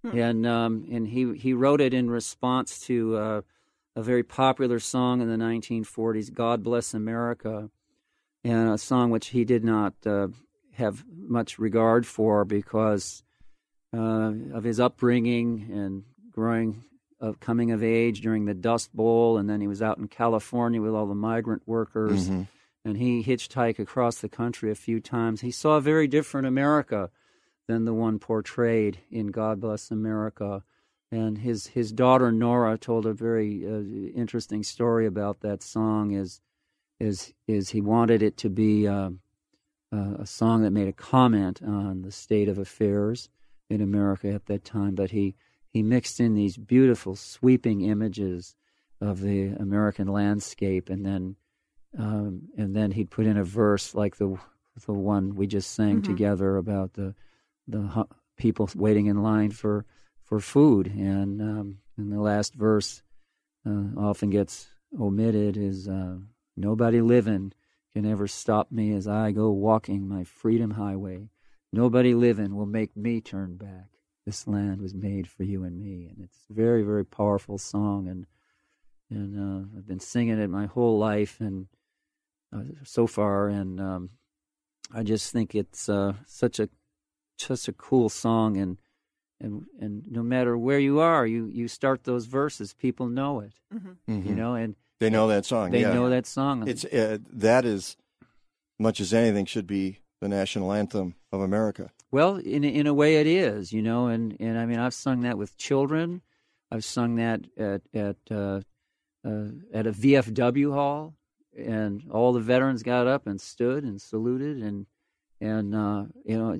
Hmm. And he wrote it in response to... a very popular song in the 1940s, God Bless America, and a song which he did not have much regard for because of his upbringing and coming of age during the Dust Bowl, and then he was out in California with all the migrant workers, mm-hmm. and he hitchhiked across the country a few times. He saw a very different America than the one portrayed in God Bless America. And his daughter Nora told a very interesting story about that song. Is he wanted it to be a song that made a comment on the state of affairs in America at that time, but he mixed in these beautiful sweeping images of the American landscape, and then he'd put in a verse like the one we just sang mm-hmm. together about the people waiting in line for food, and the last verse often gets omitted is nobody living can ever stop me as I go walking my freedom highway. Nobody living will make me turn back. This land was made for you and me, and it's a very, very powerful song, and I've been singing it my whole life and so far, and I just think it's such a cool song. And no matter where you are, you start those verses, people know it, mm-hmm. you know, and they know that song. They know that song. It's that is much as anything should be the national anthem of America. Well, in a way, it is, you know, and I mean, I've sung that with children. I've sung that at a VFW hall, and all the veterans got up and stood and saluted and. And, you know,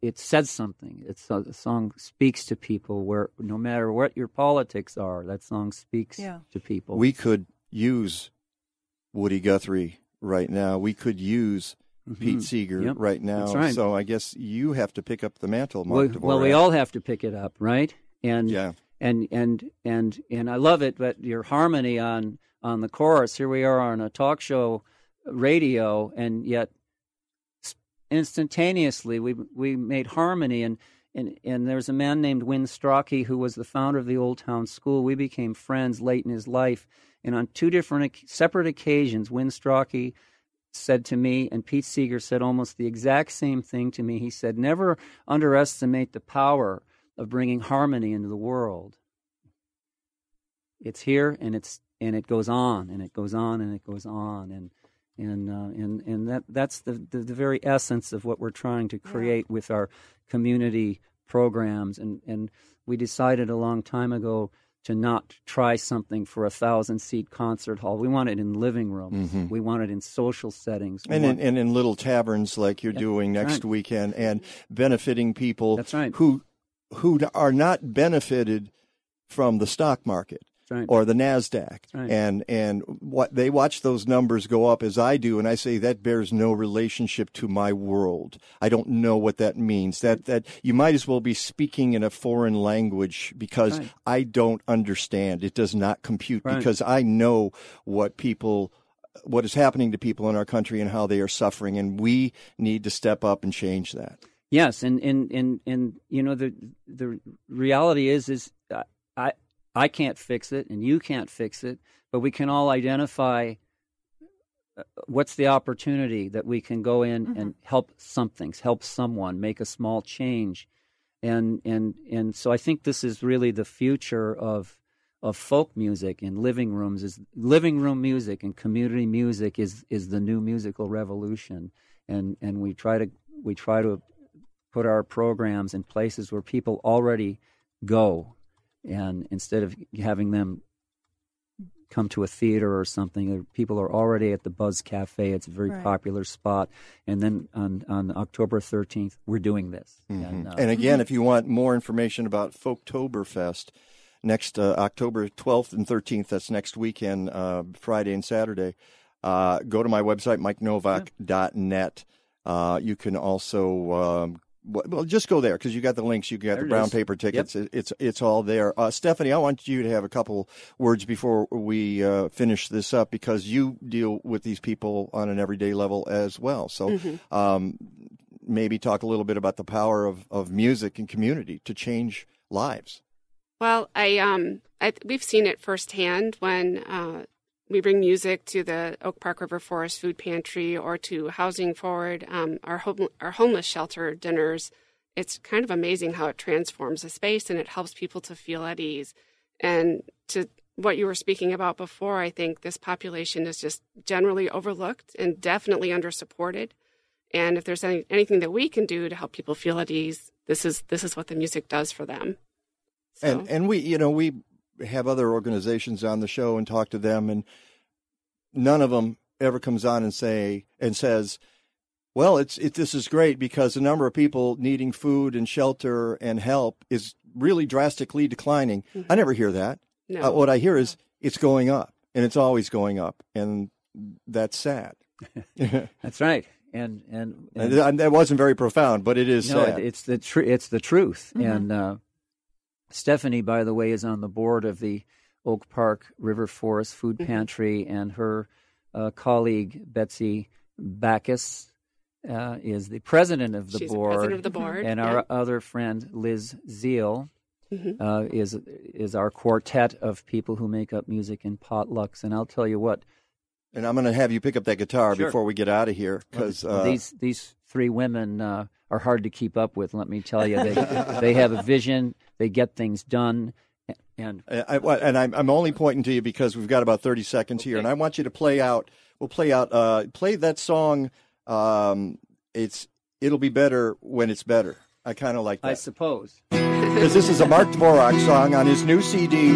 it says something. The song speaks to people where no matter what your politics are, that song speaks to people. We could use Woody Guthrie right now. We could use mm-hmm. Pete Seeger right now. Right. So I guess you have to pick up the mantle, Mark Dvorak. Well, we all have to pick it up, right? And I love it, but your harmony on the chorus, here we are on a talk show radio, and yet... instantaneously, we made harmony, and there was a man named Win Strachey who was the founder of the Old Town School. We became friends late in his life, and on two different separate occasions, Win Strachey said to me, and Pete Seeger said almost the exact same thing to me. He said, "Never underestimate the power of bringing harmony into the world. It's here, and it goes on, and it goes on, and it goes on, and that's the very essence of what we're trying to create with our community programs. And we decided a long time ago to not try something for a 1,000-seat concert hall. We want it in living rooms. Mm-hmm. We want it in social settings. And in little taverns like you're doing next weekend and benefiting people who are not benefited from the stock market. Or the NASDAQ. And what they watch those numbers go up as I do, and I say that bears no relationship to my world. I don't know what that means. That you might as well be speaking in a foreign language because I don't understand. It does not compute because I know what is happening to people in our country and how they are suffering, and we need to step up and change that. Yes, and you know, the reality is I can't fix it, and you can't fix it, but we can all identify what's the opportunity that we can go in mm-hmm. and help someone, make a small change. And so I think this is really the future of folk music in living rooms. Is living room music and community music is the new musical revolution. And we try to put our programs in places where people already go. And instead of having them come to a theater or something, people are already at the Buzz Cafe. It's a very popular spot. And then on October 13th, we're doing this. Mm-hmm. And again, if you want more information about Folktoberfest, next October 12th and 13th, that's next weekend, Friday and Saturday, Go to my website, MikeNovak.net. You can also, well, just go there because you got the links. You got the brown paper tickets. Yep. It's all there. Stephanie, I want you to have a couple words before we finish this up because you deal with these people on an everyday level as well. So maybe talk a little bit about the power of music and community to change lives. Well, we've seen it firsthand when we bring music to the Oak Park River Forest Food Pantry or to Housing Forward, our homeless shelter dinners. It's kind of amazing how it transforms a space and it helps people to feel at ease. And to what you were speaking about before, I think this population is just generally overlooked and definitely undersupported. And if there's anything that we can do to help people feel at ease, this is what the music does for them. So. And we have other organizations on the show and talk to them, and none of them ever comes on and says, "Well, this is great because the number of people needing food and shelter and help is really drastically declining." Mm-hmm. I never hear that. No. What I hear is it's going up, and it's always going up, and that's sad. That's right. And that wasn't very profound, but it is. No, sad. It's the truth, mm-hmm. and. Stephanie, by the way, is on the board of the Oak Park River Forest Food Pantry, mm-hmm. and her colleague, Betsy Backus, is the president of the board. She's the president of the board. And our other friend, Liz Zeal, mm-hmm. is our quartet of people who make up Music and Potlucks. And I'll tell you what. And I'm going to have you pick up that guitar before we get out of here. Because these three women are hard to keep up with, let me tell you. They have a vision. They get things done. And I'm only pointing to you because we've got about 30 seconds here. And I want you to play that song, It'll Be Better When It's Better. I kind of like that. I suppose. Because this is a Mark Dvorak song on his new CD,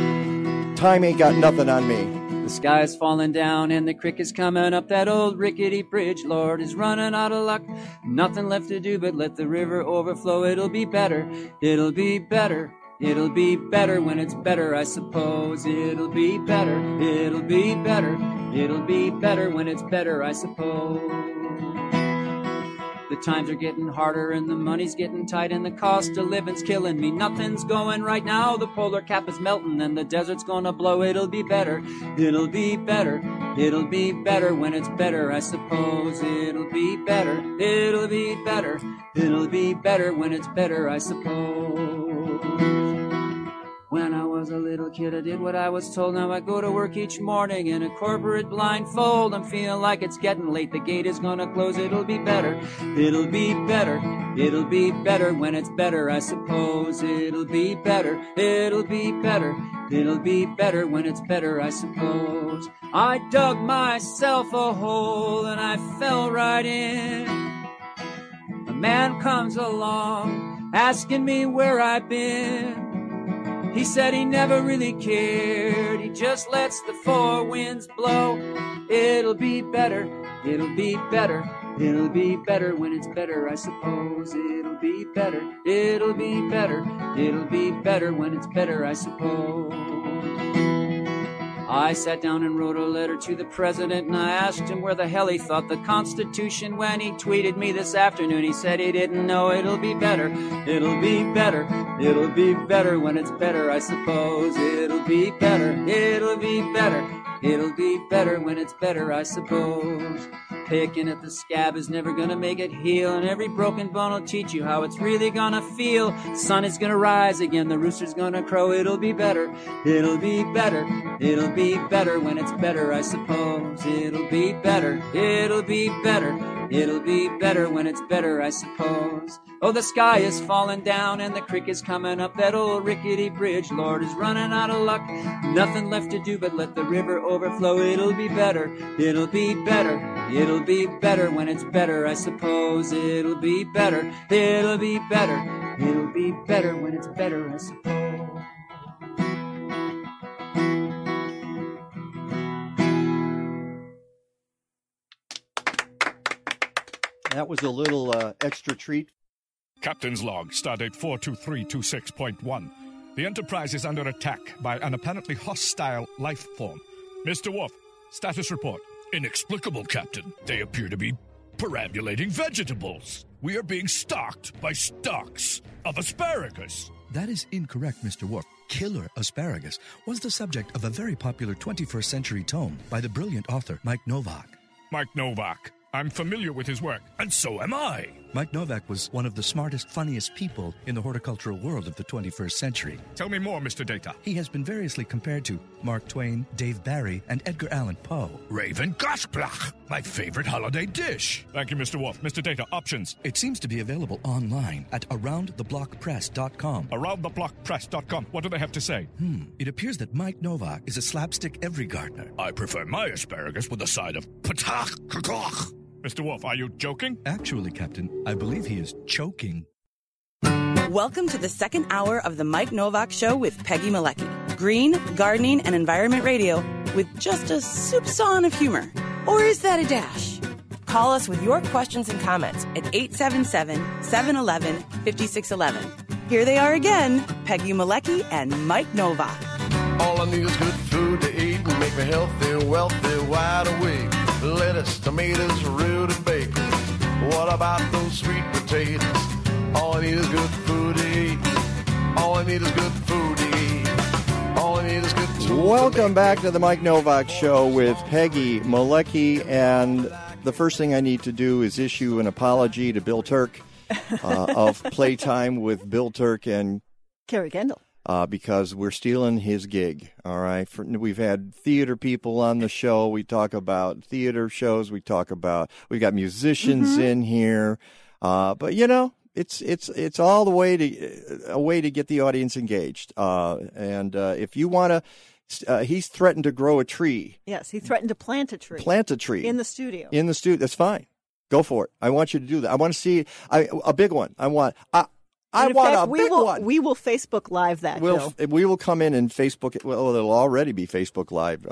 Time Ain't Got Nothing on Me. The sky's falling down and the creek is coming up. That old rickety bridge, Lord, is running out of luck. Nothing left to do but let the river overflow. It'll be better, it'll be better, it'll be better when it's better, I suppose. It'll be better, it'll be better, it'll be better when it's better, I suppose. The times are getting harder and the money's getting tight and the cost of living's killing me. Nothing's going right now. The polar cap is melting and the desert's gonna blow. It'll be better. It'll be better. It'll be better when it's better, I suppose. It'll be better. It'll be better. It'll be better when it's better, I suppose. When I was a little kid, I did what I was told. Now I go to work each morning in a corporate blindfold. I'm feeling like it's getting late. The gate is gonna close. It'll be better. It'll be better. It'll be better when it's better, I suppose. It'll be better. It'll be better. It'll be better when it's better, I suppose. I dug myself a hole and I fell right in. A man comes along asking me where I've been. He said he never really cared, he just lets the four winds blow. It'll be better, it'll be better, it'll be better when it's better, I suppose. It'll be better, it'll be better, it'll be better when it's better, I suppose. I sat down and wrote a letter to the president and I asked him where the hell he thought the Constitution when he tweeted me this afternoon. He said he didn't know. It'll be better, it'll be better, it'll be better when it's better, I suppose. It'll be better, it'll be better, it'll be better when it's better, I suppose. Picking at the scab is never gonna make it heal, and every broken bone will teach you how it's really gonna feel. The sun is gonna rise again, the rooster's gonna crow. It'll be better, it'll be better, it'll be better when it's better, I suppose. It'll be better, it'll be better, it'll be better when it's better, I suppose. Oh, the sky is falling down and the creek is coming up. That old rickety bridge, Lord, is running out of luck. Nothing left to do but let the river overflow. It'll be better, it'll be better, it'll be better when it's better, I suppose. It'll be better, it'll be better, it'll be better when it's better, I suppose. That was a little extra treat. Captain's log, stardate 42326.1. The Enterprise is under attack by an apparently hostile life form. Mr. Wolf, status report. Inexplicable, Captain. They appear to be perambulating vegetables. We are being stalked by stalks of asparagus. That is incorrect, Mr. Warp. Killer asparagus was the subject of a very popular 21st century tome by the brilliant author Mike Novak. Mike Novak. I'm familiar with his work. And so am I. Mike Novak was one of the smartest, funniest people in the horticultural world of the 21st century. Tell me more, Mr. Data. He has been variously compared to Mark Twain, Dave Barry, and Edgar Allan Poe. Raven Gashplach, my favorite holiday dish. Thank you, Mr. Wolf. Mr. Data, options. It seems to be available online at aroundtheblockpress.com. Aroundtheblockpress.com. What do they have to say? It appears that Mike Novak is a slapstick every gardener. I prefer my asparagus with a side of patach kakach. Mr. Wolf, are you joking? Actually, Captain, I believe he is choking. Welcome to the second hour of the Mike Novak Show with Peggy Malecki. Green, gardening, and environment radio with just a soupçon of humor. Or is that a dash? Call us with your questions and comments at 877-711-5611. Here they are again, Peggy Malecki and Mike Novak. All I need is good food to eat and make me healthy, wealthy, wide awake. Lettuce, tomatoes, root and bacon. What about those sweet potatoes? All I need is good food to eat. All I need is good food to eat. All I need is good food. Welcome back to the Mike Novak Show with Peggy Malecki. And the first thing I need to do is issue an apology to Bill Turk of Playtime with Bill Turk and Carrie Kendall. Because we're stealing his gig, all right? We've had theater people on the show. We talk about theater shows. We've got musicians in here. But, you know, it's all the way to a way to get the audience engaged. And if you want to... he's threatened to grow a tree. Yes, he threatened to plant a tree. Plant a tree. In the studio. In the studio. That's fine. Go for it. I want you to do that. I want to see a big one. I want a big one. We will Facebook Live that. We will come in and Facebook it. Well, it'll already be Facebook Live.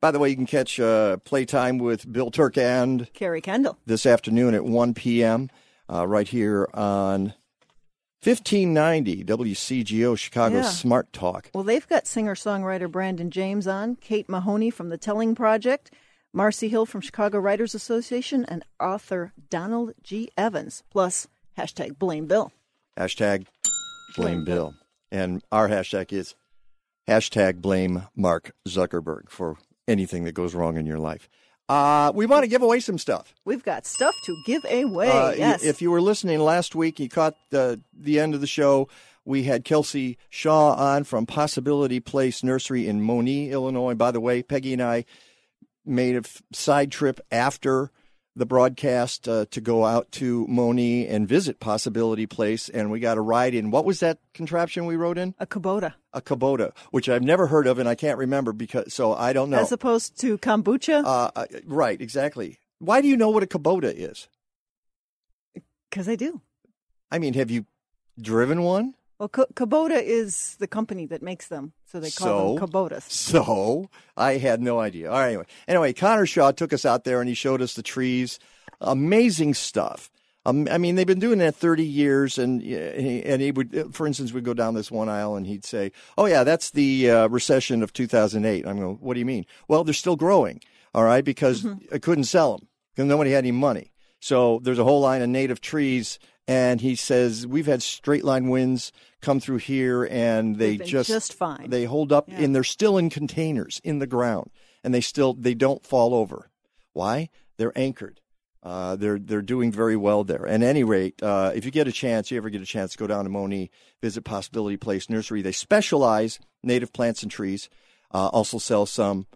By the way, you can catch Playtime with Bill Turk and Carrie Kendall this afternoon at 1 p.m. Right here on 1590 WCGO Chicago's Smart Talk. Well, they've got singer-songwriter Brandon James on, Kate Mahoney from The Telling Project, Marcy Hill from Chicago Writers Association, and author Donald G. Evans, plus hashtag Blame Bill. Hashtag blame Bill. And our hashtag is hashtag blame Mark Zuckerberg for anything that goes wrong in your life. We want to give away some stuff. We've got stuff to give away, yes. If you were listening last week, you caught the end of the show. We had Kelsey Shaw on from Possibility Place Nursery in Monie, Illinois. By the way, Peggy and I made a side trip after the broadcast to go out to Monie and visit Possibility Place, and we got a ride in. What was that contraption we rode in? A Kubota. A Kubota, which I've never heard of, and I can't remember, so I don't know. As opposed to kombucha? Right, exactly. Why do you know what a Kubota is? Because I do. I mean, have you driven one? Well, Kubota is the company that makes them, so they call them Kubotas. So I had no idea. All right, anyway, Connor Shaw took us out there, and he showed us the trees. Amazing stuff. I mean, they've been doing that 30 years, and he would, for instance, we'd go down this one aisle, and he'd say, oh, yeah, that's the recession of 2008. I'm going, what do you mean? Well, they're still growing, all right, because I couldn't sell them because nobody had any money. So there's a whole line of native trees. And he says, we've had straight-line winds come through here, and they've been just fine. They hold up, and they're still in containers in the ground, and they don't fall over. Why? They're anchored. They're doing very well there. And at any rate, if you get a chance, go down to Monie, visit Possibility Place Nursery. They specialize native plants and trees, also sell some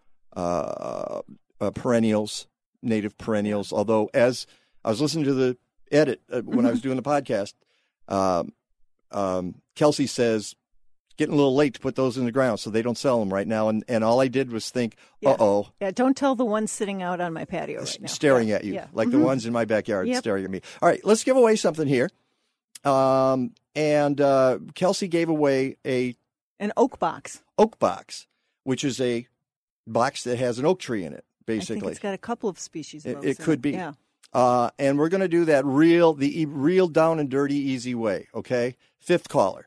perennials, native perennials, although as I was listening to the edit when I was doing the podcast, Kelsey says getting a little late to put those in the ground, so they don't sell them right now, and all I did was think don't tell the ones sitting out on my patio right now staring at you like the ones in my backyard staring at me. All right, let's give away something here. And Kelsey gave away an oak box, which is a box that has an oak tree in it, basically. I think it's got a couple of species of oaks. It could be and we're going to do that real down and dirty, easy way, okay? Fifth caller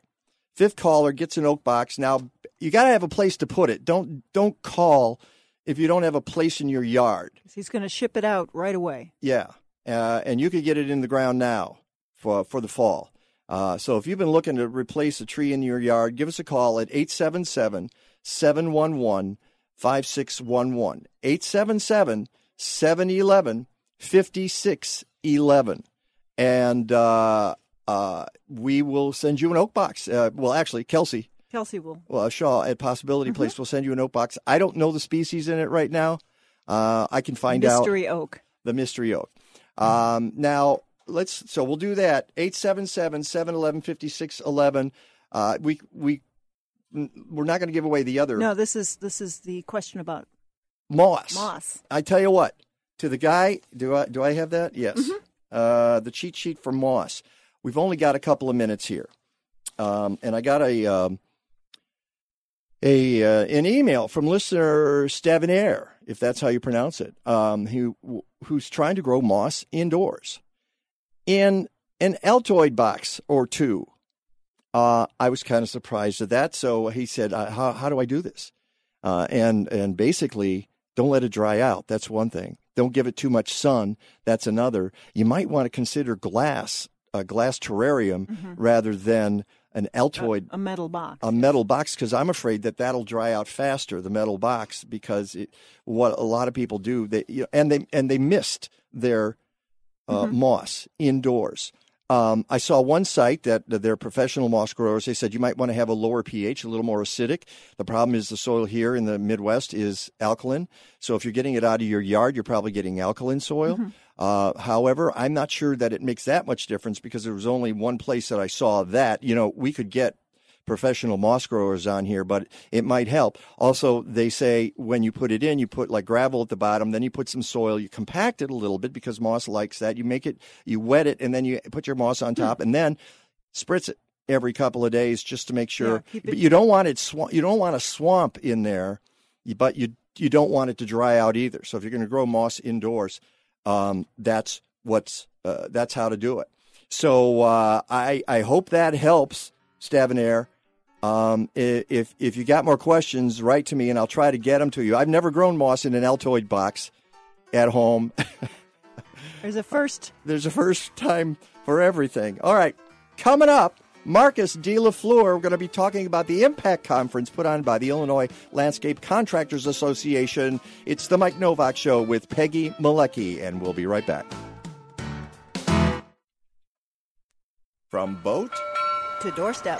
gets an oak box. Now, you got to have a place to put it. Don't call if you don't have a place in your yard. He's going to ship it out right away. Yeah. And you could get it in the ground now for the fall. So if you've been looking to replace a tree in your yard, give us a call at 877-711-5611, 877-711-5611. And we will send you an oak box. Well, actually, Kelsey will. Well, Shaw at Possibility Place will send you an oak box. I don't know the species in it right now. I can find out. Mystery oak. The mystery oak. Now, so we'll do that. 877-711-5611. We're not going to give away the other. No, this is the question about moss. I tell you what, to the guy, do I have that? Yes. Mm-hmm. The cheat sheet for moss. We've only got a couple of minutes here. And I got an email from listener Stavinair, if that's how you pronounce it, who's trying to grow moss indoors in an Altoid box or two. I was kind of surprised at that. So he said, how do I do this? And basically, don't let it dry out. That's one thing. Don't give it too much sun. That's another. You might want to consider a glass terrarium rather than an Altoid, a metal box. A metal box, because I'm afraid that'll dry out faster. The metal box, because what a lot of people do, they missed their moss indoors. I saw one site that they're professional moss growers. They said you might want to have a lower pH, a little more acidic. The problem is the soil here in the Midwest is alkaline. So if you're getting it out of your yard, you're probably getting alkaline soil. However, I'm not sure that it makes that much difference, because there was only one place that I saw that. We could get professional moss growers on here, but it might help. Also, they say when you put it in, you put like gravel at the bottom, then you put some soil, you compact it a little bit because moss likes that. You make it, you wet it, and then you put your moss on top, and then spritz it every couple of days just to make sure. Yeah, but you don't want it. You don't want a swamp in there, but you don't want it to dry out either. So if you're going to grow moss indoors, that's how to do it. So I hope that helps, Stavinair. If you got more questions, write to me and I'll try to get them to you. I've never grown moss in an Altoid box at home. There's a first. There's a first time for everything. All right, coming up, Marcus De La Fleur. We're going to be talking about the Impact Conference put on by the Illinois Landscape Contractors Association. It's the Mike Novak Show with Peggy Malecki, and we'll be right back. From boat to doorstep,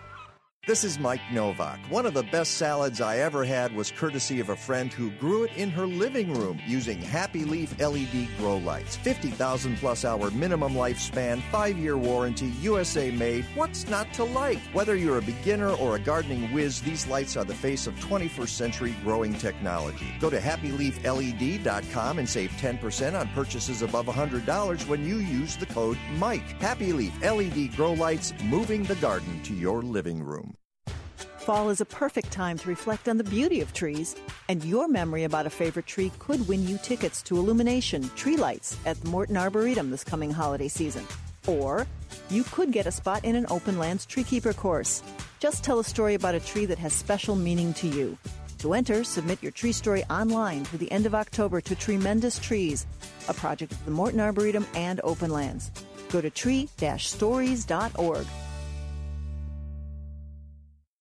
This is Mike Novak. One of the best salads I ever had was courtesy of a friend who grew it in her living room using Happy Leaf LED Grow Lights. 50,000 plus hour minimum lifespan, 5-year warranty, USA made. What's not to like? Whether you're a beginner or a gardening whiz, these lights are the face of 21st century growing technology. Go to happyleafled.com and save 10% on purchases above $100 when you use the code Mike. Happy Leaf LED Grow Lights, moving the garden to your living room. Fall is a perfect time to reflect on the beauty of trees, and your memory about a favorite tree could win you tickets to Illumination Tree Lights at the Morton Arboretum this coming holiday season. Or you could get a spot in an Open Lands Treekeeper course. Just tell a story about a tree that has special meaning to you. To enter, submit your tree story online through the end of October to Tremendous Trees, a project of the Morton Arboretum and Open Lands. Go to tree-stories.org.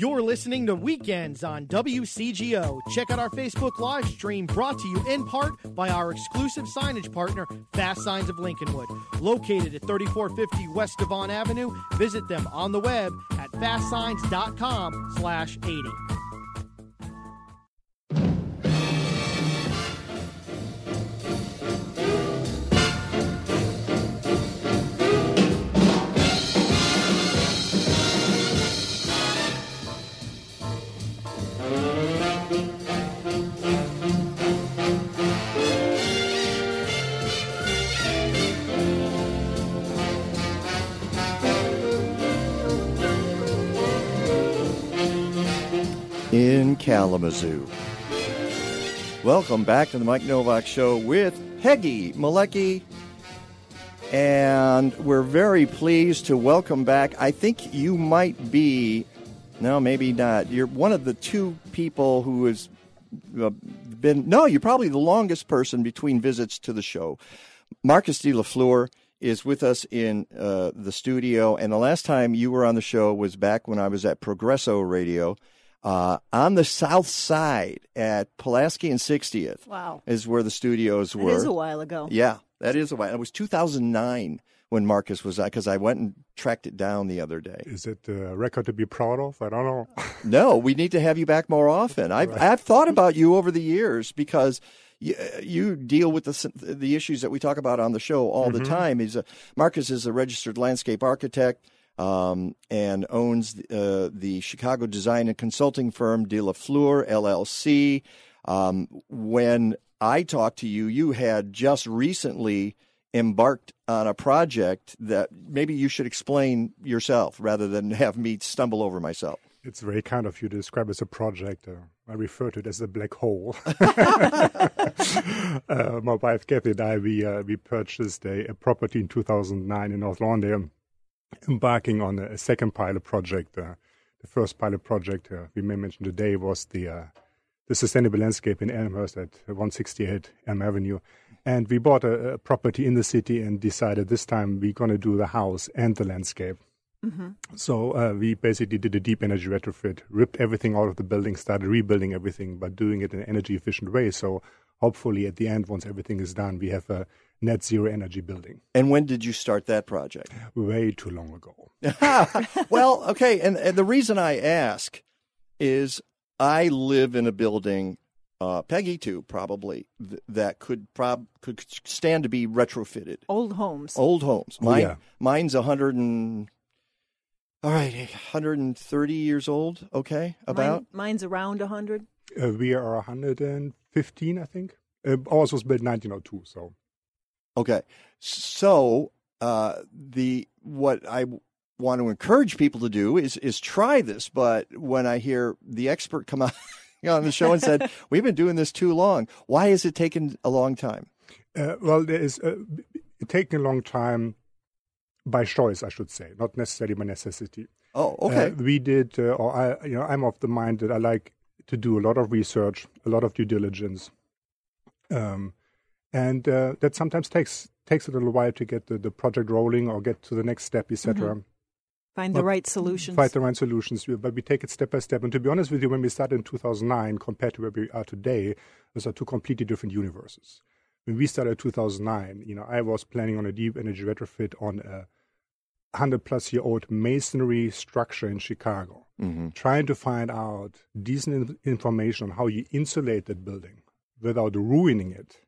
You're listening to Weekends on WCGO. Check out our Facebook live stream brought to you in part by our exclusive signage partner, Fast Signs of Lincolnwood. Located at 3450 West Devon Avenue, visit them on the web at fastsigns.com/80. In Kalamazoo. Welcome back to the Mike Novak Show with Peggy Malecki. And we're very pleased to welcome back, I think you might be, no, maybe not, you're one of the two people who has been, no, you're probably the longest person between visits to the show. Marcus De La Fleur is with us in the studio, and the last time you were on the show was back when I was at Progresso Radio. On the south side at Pulaski and 60th. Wow. Is where the studios were. That is a while ago. Yeah, that is a while. It was 2009 when Marcus was out, because I went and tracked it down the other day. Is it a record to be proud of? I don't know. No, we need to have you back more often. I've thought about you over the years because you deal with the issues that we talk about on the show all the time. Marcus is a registered landscape architect. And owns the Chicago design and consulting firm De La Fleur, LLC. When I talked to you, you had just recently embarked on a project that maybe you should explain yourself rather than have me stumble over myself. It's very kind of you to describe as a project. I refer to it as the black hole. My wife, Kathy, and I, we purchased a property in 2009 in North Lawndale, embarking on a second pilot project. The first pilot project we may mention today was the sustainable landscape in Elmhurst at 168 Elm Avenue. And we bought a property in the city and decided this time we're going to do the house and the landscape. Mm-hmm. So we basically did a deep energy retrofit, ripped everything out of the building, started rebuilding everything, but doing it in an energy efficient way. So hopefully at the end, once everything is done, we have a net zero energy building. And when did you start that project? Way too long ago. Well, okay. And the reason I ask is I live in a building, Peggy too, probably, that could stand to be retrofitted. Old homes. Mine, yeah. Mine's 130 years old. Okay. About? Mine's around 100. We are 115, I think. Ours was built 1902, so. Okay, so what I want to encourage people to do is try this. But when I hear the expert come out on the show and said, we've been doing this too long, why has it taken a long time? Well, it taken a long time by choice, I should say, not necessarily by necessity. Oh, okay. We did, I'm of the mind that I like to do a lot of research, a lot of due diligence. And that sometimes takes a little while to get the project rolling or get to the next step, etc. Mm-hmm. Find the right solutions. But we take it step by step. And to be honest with you, when we started in 2009 compared to where we are today, those are two completely different universes. When we started in 2009, I was planning on a deep energy retrofit on a 100-plus-year-old masonry structure in Chicago, trying to find out decent information on how you insulate that building without ruining it.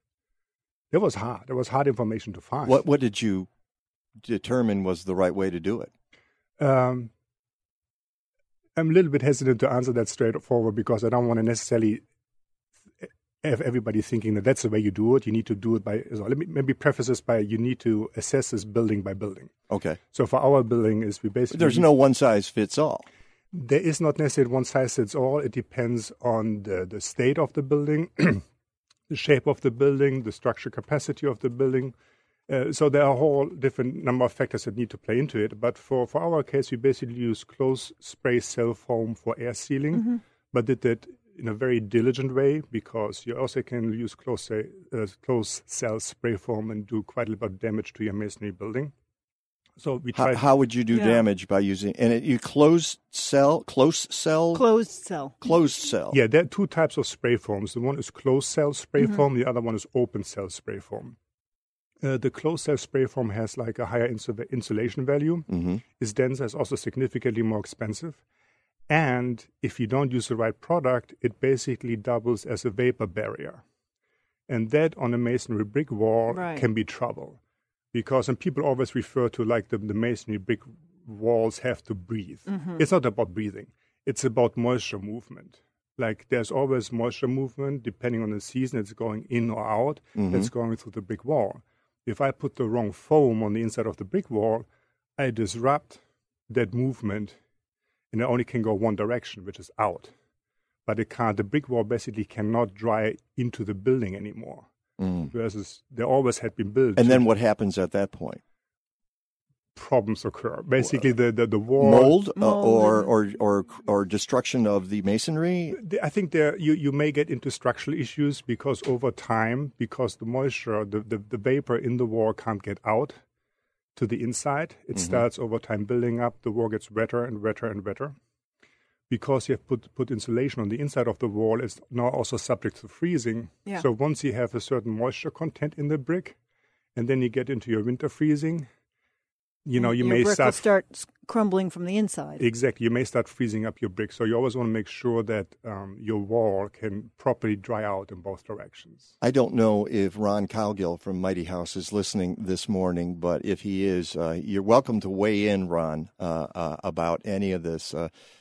It was hard. It was hard information to find. What did you determine was the right way to do it? I'm a little bit hesitant to answer that straightforward because I don't want to necessarily have everybody thinking that that's the way you do it. You need to do it by, let me maybe preface this by, you need to assess this building by building. Okay. So for our building is we basically... But there's no one size fits all. There is not necessarily one size fits all. It depends on the state of the building. The shape of the building, the structure capacity of the building. So there are a whole different number of factors that need to play into it. But for our case, we basically use close spray cell foam for air sealing, but did that in a very diligent way because you also can use close cell spray foam and do quite a bit of damage to your masonry building. So we tried. How would you do damage by using closed cell? Yeah, there are two types of spray foams. The one is closed cell spray foam. The other one is open cell spray foam. The closed cell spray foam has like a higher insulation value. Mm-hmm. It's denser. It's also significantly more expensive. And if you don't use the right product, it basically doubles as a vapor barrier. And that on a masonry brick wall can be trouble. Because, and people always refer to like the masonry brick walls have to breathe. Mm-hmm. It's not about breathing. It's about moisture movement. Like there's always moisture movement, depending on the season, it's going in or out, it's going through the brick wall. If I put the wrong foam on the inside of the brick wall, I disrupt that movement and it only can go one direction, which is out. But it can't, the brick wall basically cannot dry into the building anymore. Versus they always had been built. And then what happens at that point? Problems occur. Basically, the wall mold. Or destruction of the masonry. I think you may get into structural issues because over time, because the moisture, the vapor in the wall can't get out to the inside. It starts over time building up. The wall gets wetter and wetter and wetter. Because you have put insulation on the inside of the wall, it's now also subject to freezing. Yeah. So once you have a certain moisture content in the brick, and then you get into your winter freezing, you know, your brick will start crumbling from the inside. Exactly. You may start freezing up your brick. So you always want to make sure that your wall can properly dry out in both directions. I don't know if Ron Cowgill from Mighty House is listening this morning, but if he is, you're welcome to weigh in, Ron, about any of this.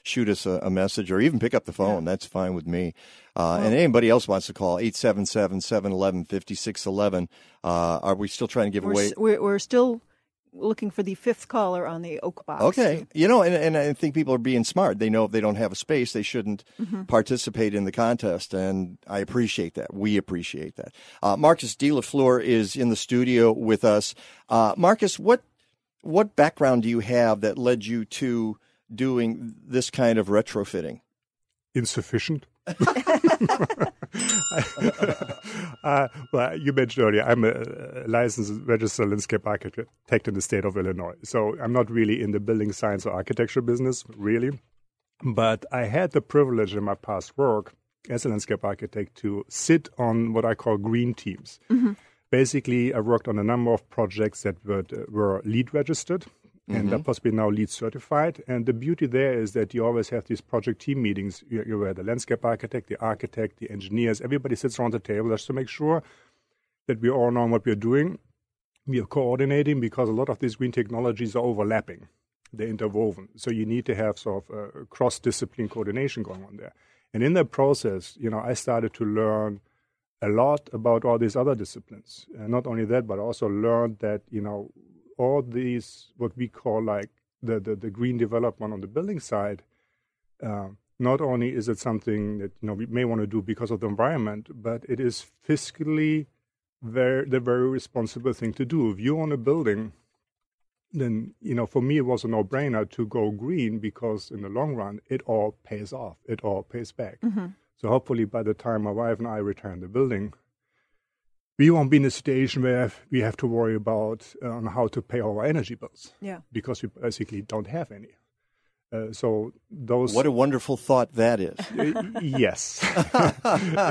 Shoot us a message or even pick up the phone. Yeah. That's fine with me. And anybody else wants to call, 877-711-5611. Are we still trying to give away? We're still looking for the fifth caller on the Oak Box. Okay. You know, and I think people are being smart. They know if they don't have a space, they shouldn't participate in the contest, and I appreciate that. We appreciate that. Marcus De La Fleur is in the studio with us. Marcus, what background do you have that led you to doing this kind of retrofitting? Insufficient. Well, you mentioned earlier, I'm a licensed registered landscape architect in the state of Illinois. So I'm not really in the building science or architecture business, really. But I had the privilege in my past work as a landscape architect to sit on what I call green teams. Mm-hmm. Basically, I worked on a number of projects that were LEED registered and are possibly now LEED certified. And the beauty there is that you always have these project team meetings. You're where the landscape architect, the engineers, everybody sits around the table just to make sure that we all know what we're doing. We are coordinating because a lot of these green technologies are overlapping. They're interwoven. So you need to have sort of a cross-discipline coordination going on there. And in that process, you know, I started to learn a lot about all these other disciplines. And not only that, but I also learned that, you know, all these, what we call like the green development on the building side, not only is it something that, you know, we may want to do because of the environment, but it is fiscally the very responsible thing to do. If you own a building, then, you know, for me it was a no-brainer to go green because in the long run it all pays off. It all pays back. Mm-hmm. So hopefully by the time my wife and I retire in the building, we won't be in a situation where we have to worry about how to pay our energy bills. Yeah. Because we basically don't have any. So those. What a wonderful thought that is. Yes.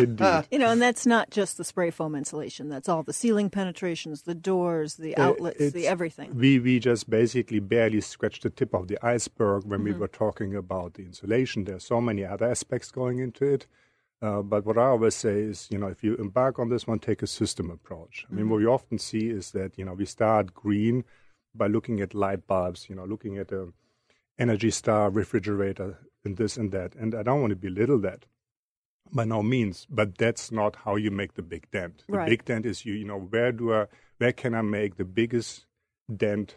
Indeed. You know, and that's not just the spray foam insulation. That's all the ceiling penetrations, the doors, the outlets, the everything. We just basically barely scratched the tip of the iceberg when we were talking about the insulation. There's so many other aspects going into it. But what I always say is, you know, if you embark on this one, take a system approach. I mean, what we often see is that, you know, we start green by looking at light bulbs, you know, looking at an Energy Star refrigerator and this and that. And I don't want to belittle that by no means, but that's not how you make the big dent. The big dent is, you know, where can I make the biggest dent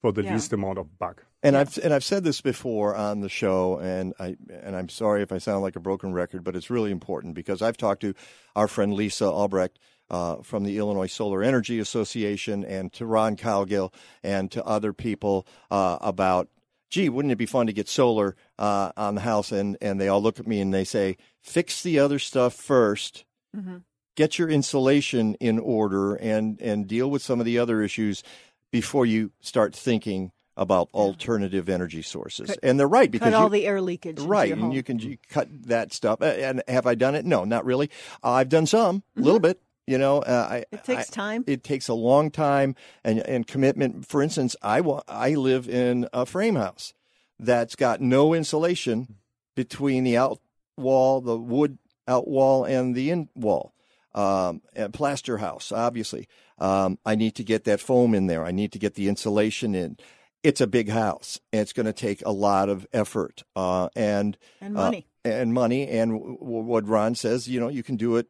for the least amount of buck? And I've said this before on the show, and I'm sorry if I sound like a broken record, but it's really important because I've talked to our friend Lisa Albrecht from the Illinois Solar Energy Association, and to Ron Cowgill and to other people about, gee, wouldn't it be fun to get solar on the house? And they all look at me and they say, fix the other stuff first. Mm-hmm. Get your insulation in order and deal with some of the other issues. before you start thinking about alternative energy sources. And they're right. Because cut all the air leakage. Right. And you can cut that stuff. And have I done it? No, not really. I've done some, a little bit. You know, it takes time. It takes a long time and commitment. For instance, I live in a frame house that's got no insulation between the out wall, the wood out wall, and the in wall. A plaster house, obviously. I need to get that foam in there. I need to get the insulation in. It's a big house, and it's going to take a lot of effort and money. What Ron says, you know, you can do it.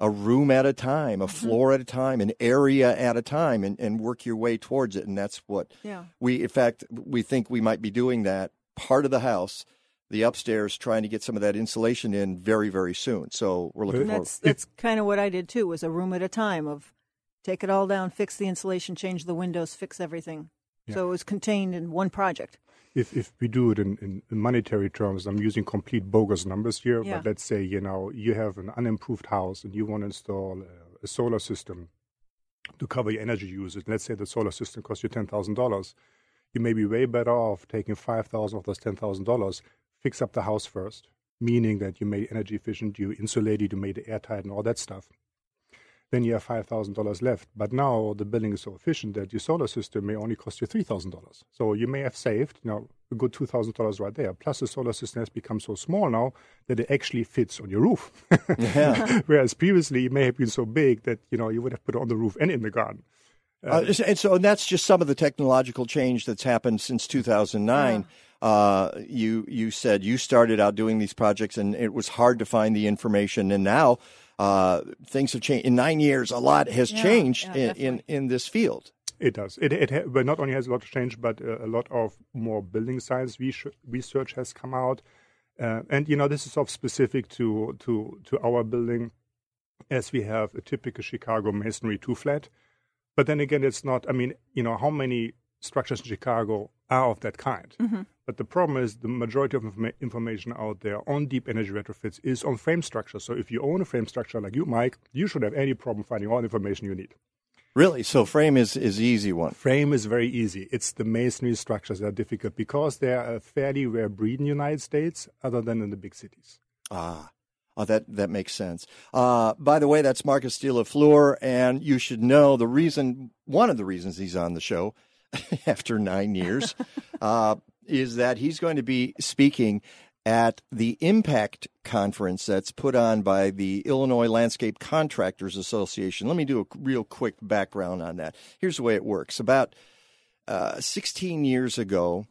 A room at a time, a floor at a time, an area at a time, and work your way towards it. And that's what we think we might be doing that part of the house, the upstairs, trying to get some of that insulation in very, very soon. So we're looking forward. That's kind of what I did, too, was a room at a time of take it all down, fix the insulation, change the windows, fix everything. Yeah. So it was contained in one project. If we do it in monetary terms, I'm using complete bogus numbers here, but let's say, you know, you have an unimproved house and you want to install a solar system to cover your energy usage. Let's say the solar system costs you $10,000. You may be way better off taking $5,000 of those $10,000, fix up the house first, meaning that you made energy efficient, you insulated, you made it airtight and all that stuff. Then you have $5,000 left. But now the building is so efficient that your solar system may only cost you $3,000. So you may have saved a good $2,000 right there. Plus the solar system has become so small now that it actually fits on your roof. Whereas previously it may have been so big that you would have put it on the roof and in the garden. And that's just some of the technological change that's happened since 2009. You said you started out doing these projects and it was hard to find the information. And now things have changed. In 9 years, a lot has changed in this field. It does. But not only has a lot changed, but a lot of more building science research has come out. And this is sort of specific to our building, as we have a typical Chicago masonry 2-flat. But then again, it's not, how many structures in Chicago are of that kind? Mm-hmm. But the problem is the majority of information out there on deep energy retrofits is on frame structure. So if you own a frame structure like you, Mike, you should have any problem finding all the information you need. Really? So frame is the easy one? Frame is very easy. It's the masonry structures that are difficult because they are a fairly rare breed in the United States other than in the big cities. Oh, that makes sense. By the way, that's Marcus De La Fleur, and you should know one of the reasons he's on the show after 9 years is that he's going to be speaking at the Impact Conference that's put on by the Illinois Landscape Contractors Association. Let me do a real quick background on that. Here's the way it works. About 16 years ago,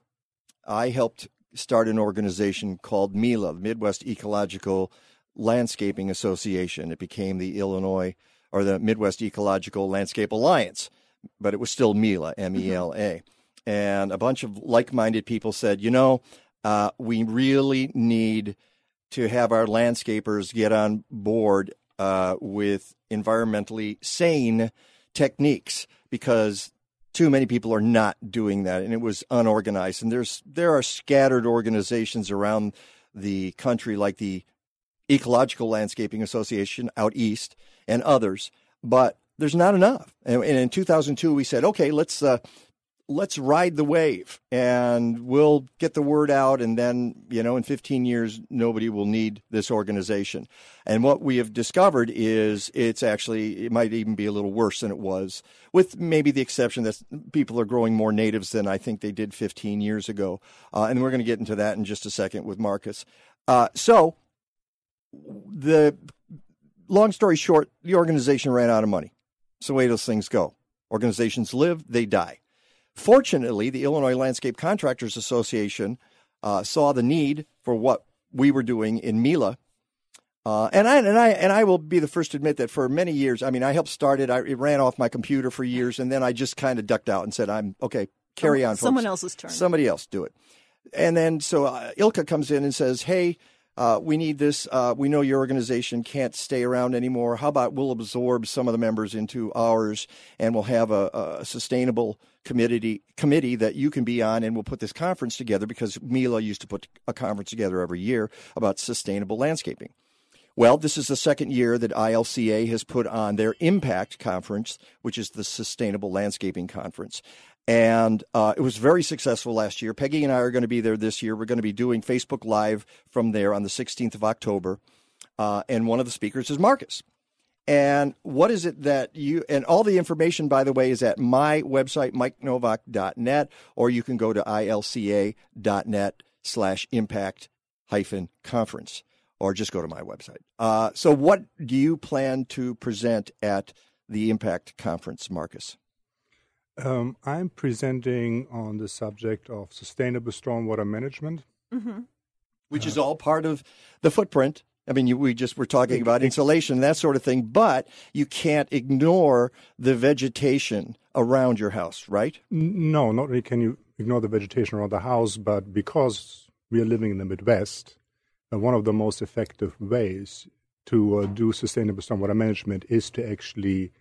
I helped start an organization called MILA, Midwest Ecological Landscaping Association. It became the Midwest Ecological Landscape Alliance, but it was still MILA, M-E-L-A. Mm-hmm. And a bunch of like-minded people said, we really need to have our landscapers get on board with environmentally sane techniques because too many people are not doing that. And it was unorganized. And there are scattered organizations around the country like the Ecological Landscaping Association out east and others, but there's not enough. And in 2002, we said, okay, let's ride the wave and we'll get the word out. And then, in 15 years, nobody will need this organization. And what we have discovered is it might even be a little worse than it was, with maybe the exception that people are growing more natives than I think they did 15 years ago. And we're going to get into that in just a second with Marcus. So the long story short, the organization ran out of money. It's the way those things go. Organizations live, they die. Fortunately, the Illinois Landscape Contractors Association saw the need for what we were doing in MILA, and I will be the first to admit that for many years, I helped start it. It ran off my computer for years, and then I just kind of ducked out and said, "I'm okay. Carry on, folks. Someone else's turn. Somebody else do it." And then so Ilka comes in and says, "Hey, we need this. We know your organization can't stay around anymore. How about we'll absorb some of the members into ours, and we'll have a sustainable committee that you can be on, and we'll put this conference together," because MILA used to put a conference together every year about sustainable landscaping. Well, this is the second year that ILCA has put on their Impact Conference, which is the Sustainable Landscaping Conference. And it was very successful last year. Peggy and I are going to be there this year. We're going to be doing Facebook Live from there on the 16th of October. And one of the speakers is Marcus. And what is it that you, and all the information, by the way, is at my website, mikenovak.net, or you can go to ilca.net/impact-conference, or just go to my website. So what do you plan to present at the Impact Conference, Marcus? I'm presenting on the subject of sustainable stormwater management. Mm-hmm. Which is all part of the footprint. I mean, we just were talking about insulation, that sort of thing, but you can't ignore the vegetation around your house, right? No, not really can you ignore the vegetation around the house, but because we are living in the Midwest, one of the most effective ways to do sustainable stormwater management is to actually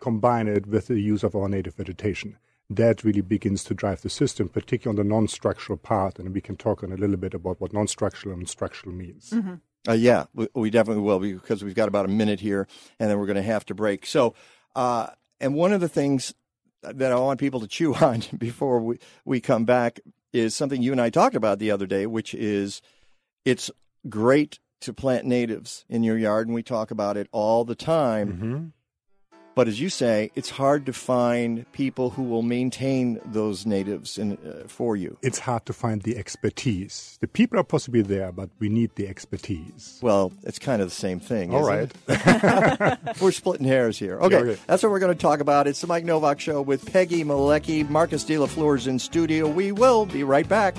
combine it with the use of our native vegetation. That really begins to drive the system, particularly on the non-structural part, and we can talk on a little bit about what non-structural and structural means. Mm-hmm. Yeah, we definitely will, because we've got about a minute here, and then we're going to have to break. So, and one of the things that I want people to chew on before we come back is something you and I talked about the other day, which is it's great to plant natives in your yard, and we talk about it all the time. Mm-hmm. But as you say, it's hard to find people who will maintain those natives for you. It's hard to find the expertise. The people are possibly there, but we need the expertise. Well, it's kind of the same thing, isn't it? We're splitting hairs here. Okay, that's what we're going to talk about. It's the Mike Novak Show with Peggy Malecki. Marcus De La Fleur is in studio. We will be right back.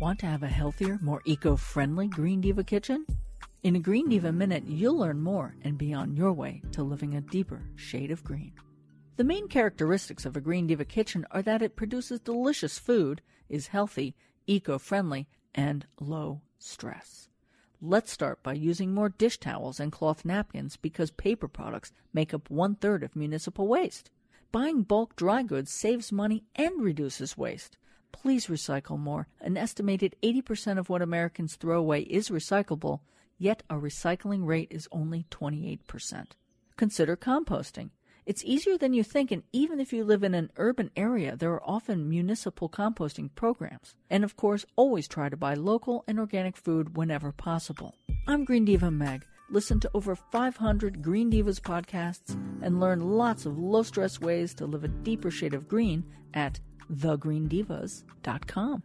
Want to have a healthier, more eco-friendly Green Diva kitchen? In a Green Diva Minute, you'll learn more and be on your way to living a deeper shade of green. The main characteristics of a Green Diva kitchen are that it produces delicious food, is healthy, eco-friendly, and low stress. Let's start by using more dish towels and cloth napkins because paper products make up 1/3 of municipal waste. Buying bulk dry goods saves money and reduces waste. Please recycle more. An estimated 80% of what Americans throw away is recyclable, yet our recycling rate is only 28%. Consider composting. It's easier than you think, and even if you live in an urban area, there are often municipal composting programs. And of course, always try to buy local and organic food whenever possible. I'm Green Diva Meg. Listen to over 500 Green Divas podcasts and learn lots of low-stress ways to live a deeper shade of green at thegreendivas.com.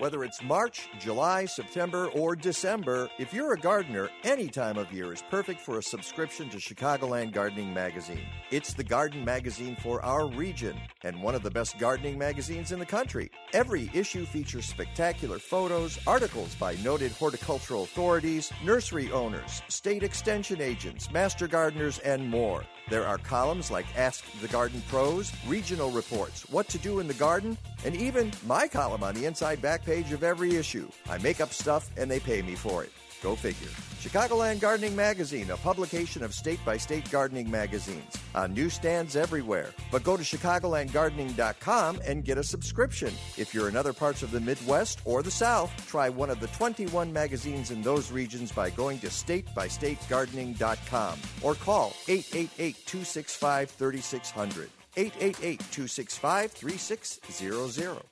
Whether it's March, July, September, or December, if you're a gardener, any time of year is perfect for a subscription to Chicagoland Gardening Magazine. It's the garden magazine for our region and one of the best gardening magazines in the country. Every issue features spectacular photos, articles by noted horticultural authorities, nursery owners, state extension agents, master gardeners, and more. There are columns like Ask the Garden Pros, regional reports, what to do in the garden, and even my column on the inside back page of every issue. I make up stuff and they pay me for it. Go figure. Chicagoland Gardening Magazine, a publication of state-by-state gardening magazines on newsstands everywhere. But go to chicagolandgardening.com and get a subscription. If you're in other parts of the Midwest or the South, try one of the 21 magazines in those regions by going to statebystategardening.com or call 888-265-3600. 888-265-3600.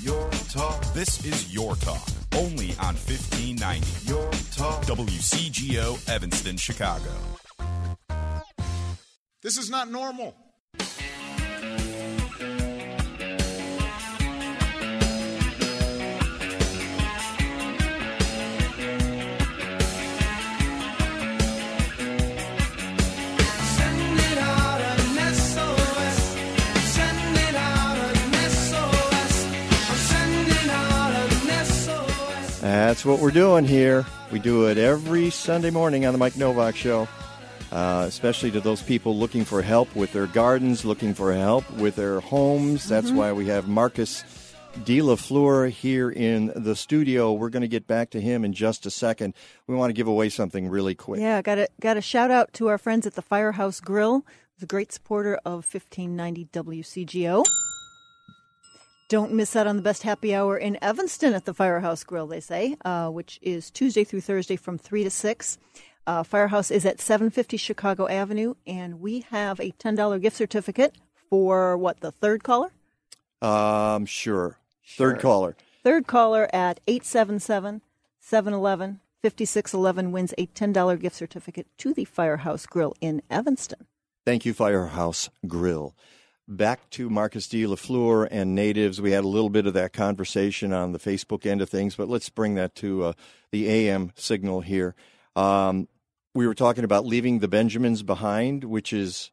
Your talk. This is Your Talk, only on 1590. Your Talk. WCGO, Evanston, Chicago. This is not normal. That's what we're doing here. We do it every Sunday morning on the Mike Novak Show, especially to those people looking for help with their gardens, looking for help with their homes. That's why we have Marcus De La Fleur here in the studio. We're going to get back to him in just a second. We want to give away something really quick. Yeah, got a shout out to our friends at the Firehouse Grill, the great supporter of 1590 WCGO. Don't miss out on the best happy hour in Evanston at the Firehouse Grill, they say, which is Tuesday through Thursday from 3 to 6. Firehouse is at 750 Chicago Avenue, and we have a $10 gift certificate for, what, the third caller? Sure. Third caller at 877-711-5611 wins a $10 gift certificate to the Firehouse Grill in Evanston. Thank you, Firehouse Grill. Back to Marcus De La Fleur and natives. We had a little bit of that conversation on the Facebook end of things, but let's bring that to the AM signal here. We were talking about leaving the Benjamins behind, which is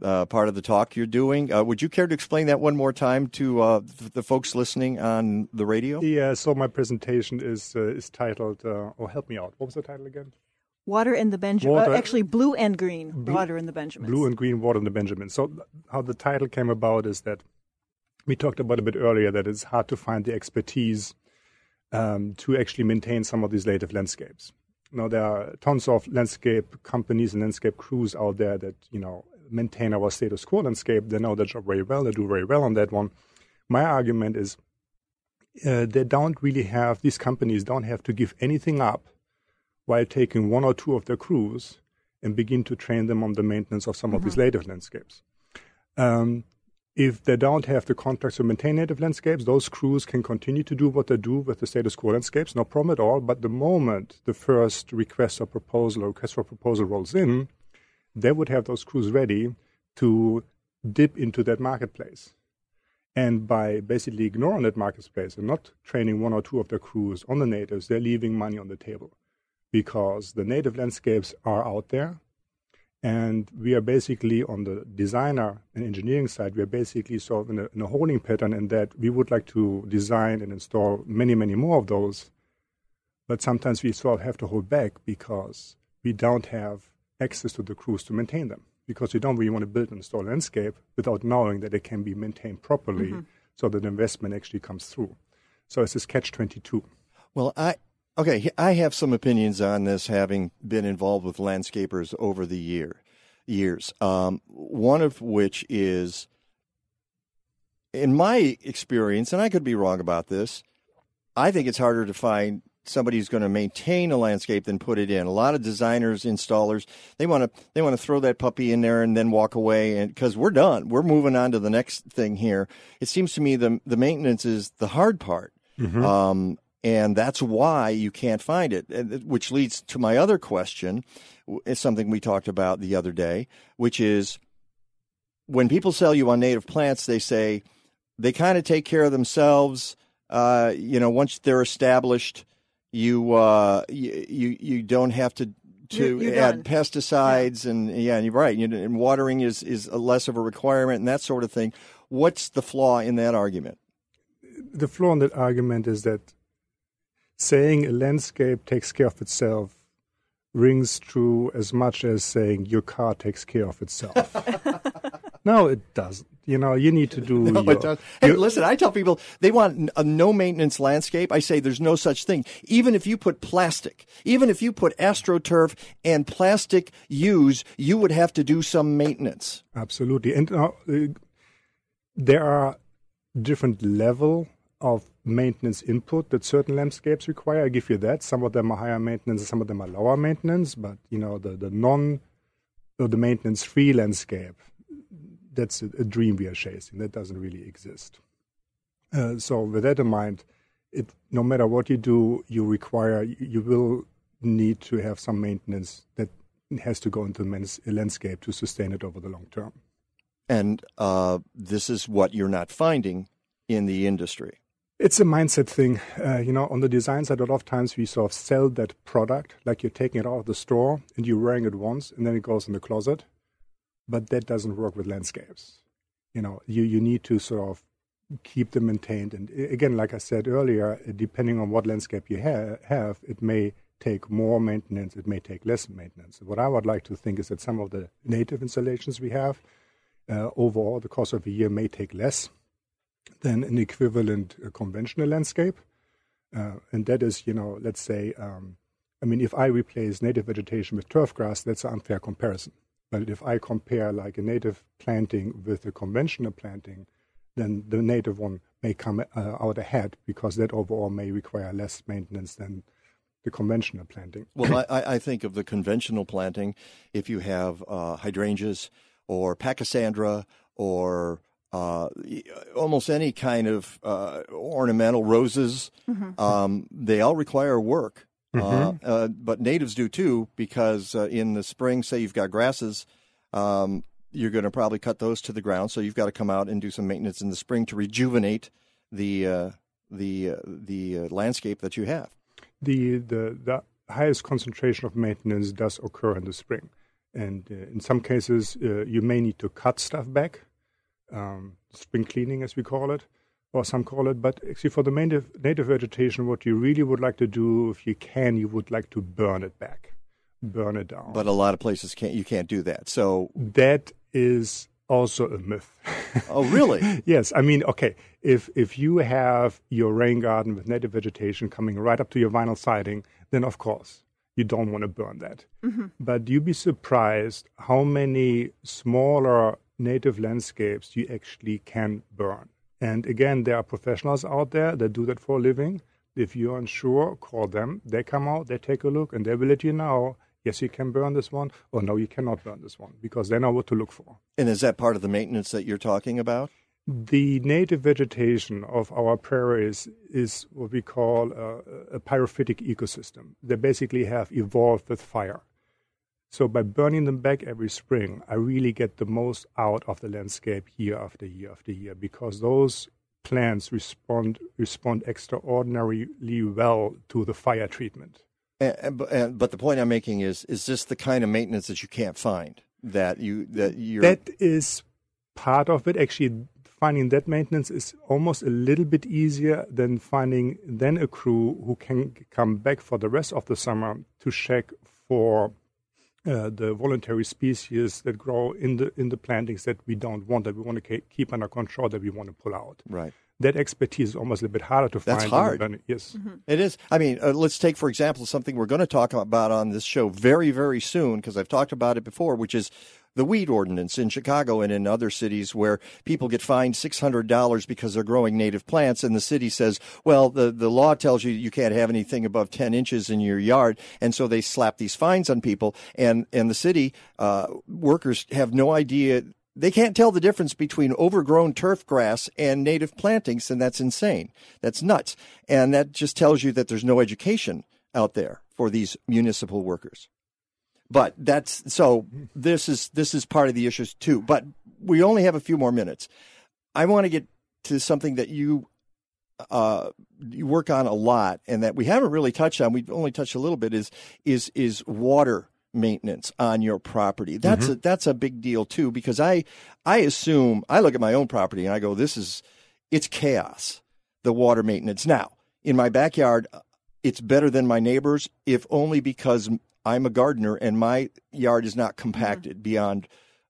part of the talk you're doing. Would you care to explain that one more time to the folks listening on the radio? Yeah, so my presentation is titled, help me out. What was the title again? Water in the Benjamins. Actually, blue and green, water in the Benjamins. Blue and green, water in the Benjamins. So how the title came about is that we talked about a bit earlier that it's hard to find the expertise to actually maintain some of these native landscapes. Now, there are tons of landscape companies and landscape crews out there that, maintain our status quo landscape. They know their job very well. They do very well on that one. My argument is these companies don't have to give anything up while taking one or two of their crews and begin to train them on the maintenance of some of these native landscapes. If they don't have the contracts to maintain native landscapes, those crews can continue to do what they do with the status quo landscapes, no problem at all. But the moment the first request for proposal rolls in, they would have those crews ready to dip into that marketplace. And by basically ignoring that marketplace and not training one or two of their crews on the natives, they're leaving money on the table because the native landscapes are out there. And we are basically on the designer and engineering side, we are basically sort of in a holding pattern in that we would like to design and install many, many more of those. But sometimes we sort of have to hold back because we don't have access to the crews to maintain them. Because you don't really want to build and install a landscape without knowing that it can be maintained properly so that the investment actually comes through. So it's this catch-22. Well, I have some opinions on this, having been involved with landscapers over the years. One of which is, in my experience, and I could be wrong about this, I think it's harder to find somebody who's going to maintain a landscape than put it in. A lot of designers, installers, they want to throw that puppy in there and then walk away, and because we're done, we're moving on to the next thing here. It seems to me the maintenance is the hard part. And that's why you can't find it, which leads to my other question. It's something we talked about the other day, which is when people sell you on native plants, they say they kind of take care of themselves. Once they're established, you don't have to add pesticides. Yeah. And you're right. And watering is less of a requirement and that sort of thing. What's the flaw in that argument? The flaw in that argument is that saying a landscape takes care of itself rings true as much as saying your car takes care of itself. No, it doesn't. You need to do... listen, I tell people they want a no-maintenance landscape. I say there's no such thing. Even if you put plastic, even if you put AstroTurf and plastic use, you would have to do some maintenance. Absolutely. And there are different level of maintenance input that certain landscapes require. I give you that. Some of them are higher maintenance, some of them are lower maintenance, but the maintenance free landscape, that's a dream we are chasing. That doesn't really exist. So with that in mind, no matter what you do, you will need to have some maintenance that has to go into the landscape to sustain it over the long term. And this is what you're not finding in the industry. It's a mindset thing. On the design side, a lot of times we sort of sell that product like you're taking it out of the store and you're wearing it once and then it goes in the closet. But that doesn't work with landscapes. You need to sort of keep them maintained. And again, like I said earlier, depending on what landscape you have, it may take more maintenance, it may take less maintenance. What I would like to think is that some of the native installations we have, overall, the course of a year may take less than an equivalent conventional landscape. And that is, let's say, if I replace native vegetation with turf grass, that's an unfair comparison. But if I compare like a native planting with a conventional planting, then the native one may come out ahead, because that overall may require less maintenance than the conventional planting. Well, I think of the conventional planting, if you have hydrangeas or pachysandra or almost any kind of ornamental roses, mm-hmm. They all require work. Mm-hmm. But natives do too, because in the spring, say you've got grasses, you're going to probably cut those to the ground. So you've got to come out and do some maintenance in the spring to rejuvenate the landscape that you have. The highest concentration of maintenance does occur in the spring, and in some cases you may need to cut stuff back, spring cleaning as we call it, or some call it. But actually, for the native vegetation, what you really would like to do, if you can, you would like to burn it back, burn it down. But a lot of places can't do that. So that is also a myth. Oh, really? Yes. I mean, okay, if you have your rain garden with native vegetation coming right up to your vinyl siding, then of course you don't want to burn that. Mm-hmm. But you'd be surprised how many smaller native landscapes you actually can burn. And again, there are professionals out there that do that for a living. If you're unsure, call them. They come out, they take a look, and they will let you know, yes, you can burn this one, or no, you cannot burn this one, because they know what to look for. And is that part of the maintenance that you're talking about? The native vegetation of our prairies is what we call a pyrophytic ecosystem. They basically have evolved with fire. So by burning them back every spring, I really get the most out of the landscape year after year after year, because those plants respond extraordinarily well to the fire treatment. But the point I'm making is this the kind of maintenance that you can't find? That is part of it. Actually, finding that maintenance is almost a little bit easier than finding then a crew who can come back for the rest of the summer to check for the voluntary species that grow in the plantings that we don't want, that we want to keep under control, that we want to pull out. Right. That expertise is almost a bit harder to find. That's hard. Yes. Mm-hmm. It is. I mean, let's take, for example, something we're going to talk about on this show very, very soon, because I've talked about it before, which is the weed ordinance in Chicago and in other cities, where people get fined $600 because they're growing native plants, and the city says, well, the law tells you can't have anything above 10 inches in your yard, and so they slap these fines on people, and the city workers have no idea. They can't tell the difference between overgrown turf grass and native plantings, and that's insane. That's nuts. And that just tells you that there's no education out there for these municipal workers. But this is part of the issues too. But we only have a few more minutes. I want to get to something that you work on a lot, and that we haven't really touched on. We've only touched a little bit is water maintenance on your property. That's mm-hmm. that's a big deal too, because I assume, I look at my own property and I go, it's chaos, the water maintenance. Now, in my backyard, it's better than my neighbors, if only because I'm a gardener and my yard is not compacted mm-hmm. beyond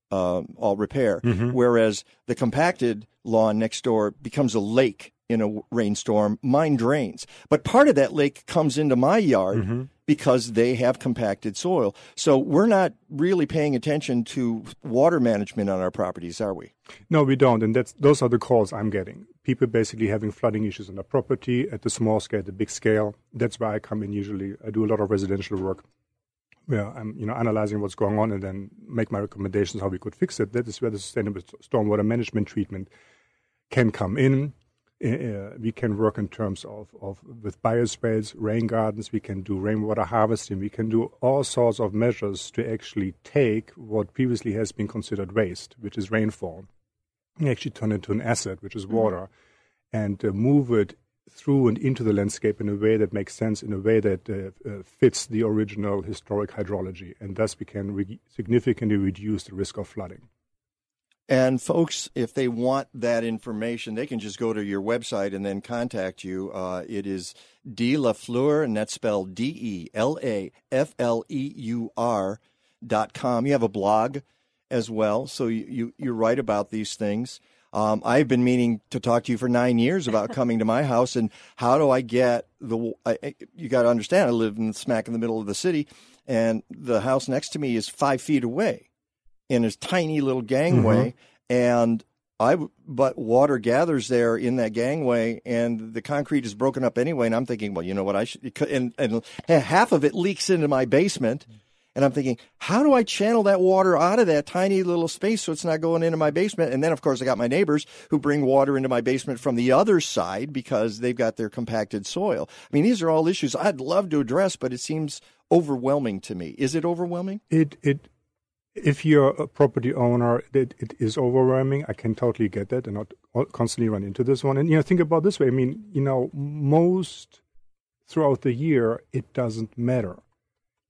all repair, mm-hmm. whereas the compacted lawn next door becomes a lake in a rainstorm. Mine drains. But part of that lake comes into my yard mm-hmm. because they have compacted soil. So we're not really paying attention to water management on our properties, are we? No, we don't. And those are the calls I'm getting. People basically having flooding issues on their property at the small scale, the big scale. That's why I come in usually. I do a lot of residential work where I'm analyzing what's going on and then make my recommendations how we could fix it. That is where the sustainable stormwater management treatment can come in. We can work in terms of with biospace, rain gardens, we can do rainwater harvesting, we can do all sorts of measures to actually take what previously has been considered waste, which is rainfall, and actually turn it into an asset, which is water, and move it through and into the landscape in a way that makes sense, in a way that fits the original historic hydrology, and thus we can significantly reduce the risk of flooding. And folks, if they want that information, they can just go to your website and then contact you. It is De La Fleur, and that's spelled DELAFLEUR.com. You have a blog as well, so you write about these things. I've been meaning to talk to you for 9 years about coming to my house and how do I get you got to understand, I live smack in the middle of the city, and the house next to me is 5 feet away. In this tiny little gangway, mm-hmm. and But water gathers there in that gangway, and the concrete is broken up anyway. And I'm thinking, well, you know what? I should, and half of it leaks into my basement. And I'm thinking, how do I channel that water out of that tiny little space so it's not going into my basement? And then, of course, I got my neighbors who bring water into my basement from the other side because they've got their compacted soil. I mean, these are all issues I'd love to address, but it seems overwhelming to me. Is it overwhelming? If you're a property owner, it is overwhelming. I can totally get that, and I constantly run into this one. And, you know, think about it this way. I mean, you know, most throughout the year, it doesn't matter.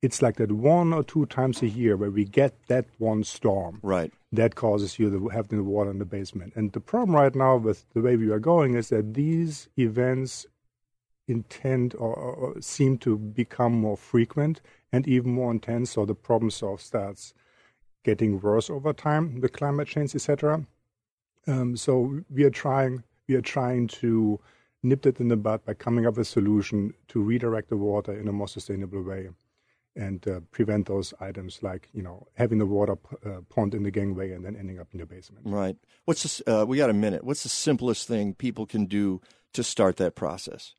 It's like that one or two times a year where we get that one storm. Right. That causes you to have the water in the basement. And the problem right now with the way we are going is that these events intend or seem to become more frequent and even more intense, so the problem solve starts getting worse over time, the climate change, etc. So we are trying to nip that in the bud by coming up with a solution to redirect the water in a more sustainable way and prevent those items like, you know, having the water pond in the gangway and then ending up in the basement. Right. What's this, we got a minute. What's the simplest thing people can do to start that process?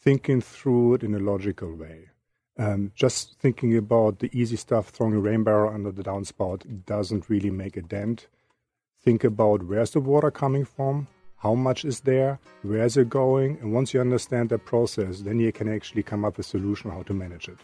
Thinking through it in a logical way. Just thinking about the easy stuff, throwing a rain barrel under the downspout doesn't really make a dent. Think about where's the water coming from, how much is there, where's it going, and once you understand that process, then you can actually come up with a solution how to manage it.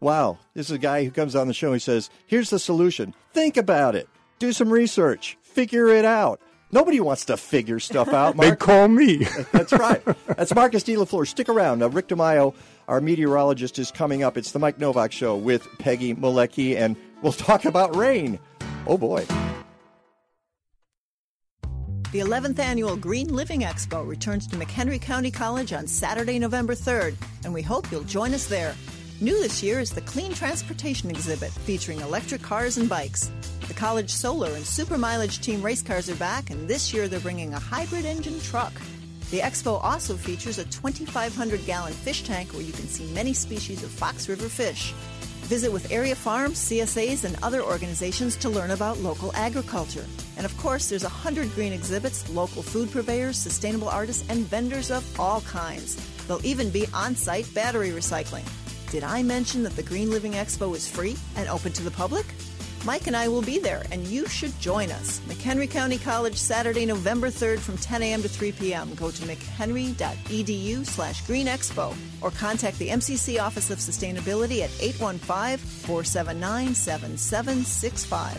Wow, this is a guy who comes on the show and he says, here's the solution. Think about it. Do some research. Figure it out. Nobody wants to figure stuff out, Mark. They call me. That's right. That's Marcus De La Fleur. Stick around. Now, Rick DeMaio, our meteorologist, is coming up. It's the Mike Novak Show with Peggy Malecki, and we'll talk about rain. Oh, boy. The 11th Annual Green Living Expo returns to McHenry County College on Saturday, November 3rd, and we hope you'll join us there. New this year is the Clean Transportation exhibit featuring electric cars and bikes. The college solar and super mileage team race cars are back, and this year they're bringing a hybrid engine truck. The expo also features a 2,500-gallon fish tank where you can see many species of Fox River fish. Visit with area farms, CSAs, and other organizations to learn about local agriculture. And of course, there's 100 green exhibits, local food purveyors, sustainable artists, and vendors of all kinds. There'll even be on-site battery recycling. Did I mention that the Green Living Expo is free and open to the public? Mike and I will be there, and you should join us. McHenry County College, Saturday, November 3rd from 10 a.m. to 3 p.m. Go to mchenry.edu/greenexpo or contact the MCC Office of Sustainability at 815-479-7765.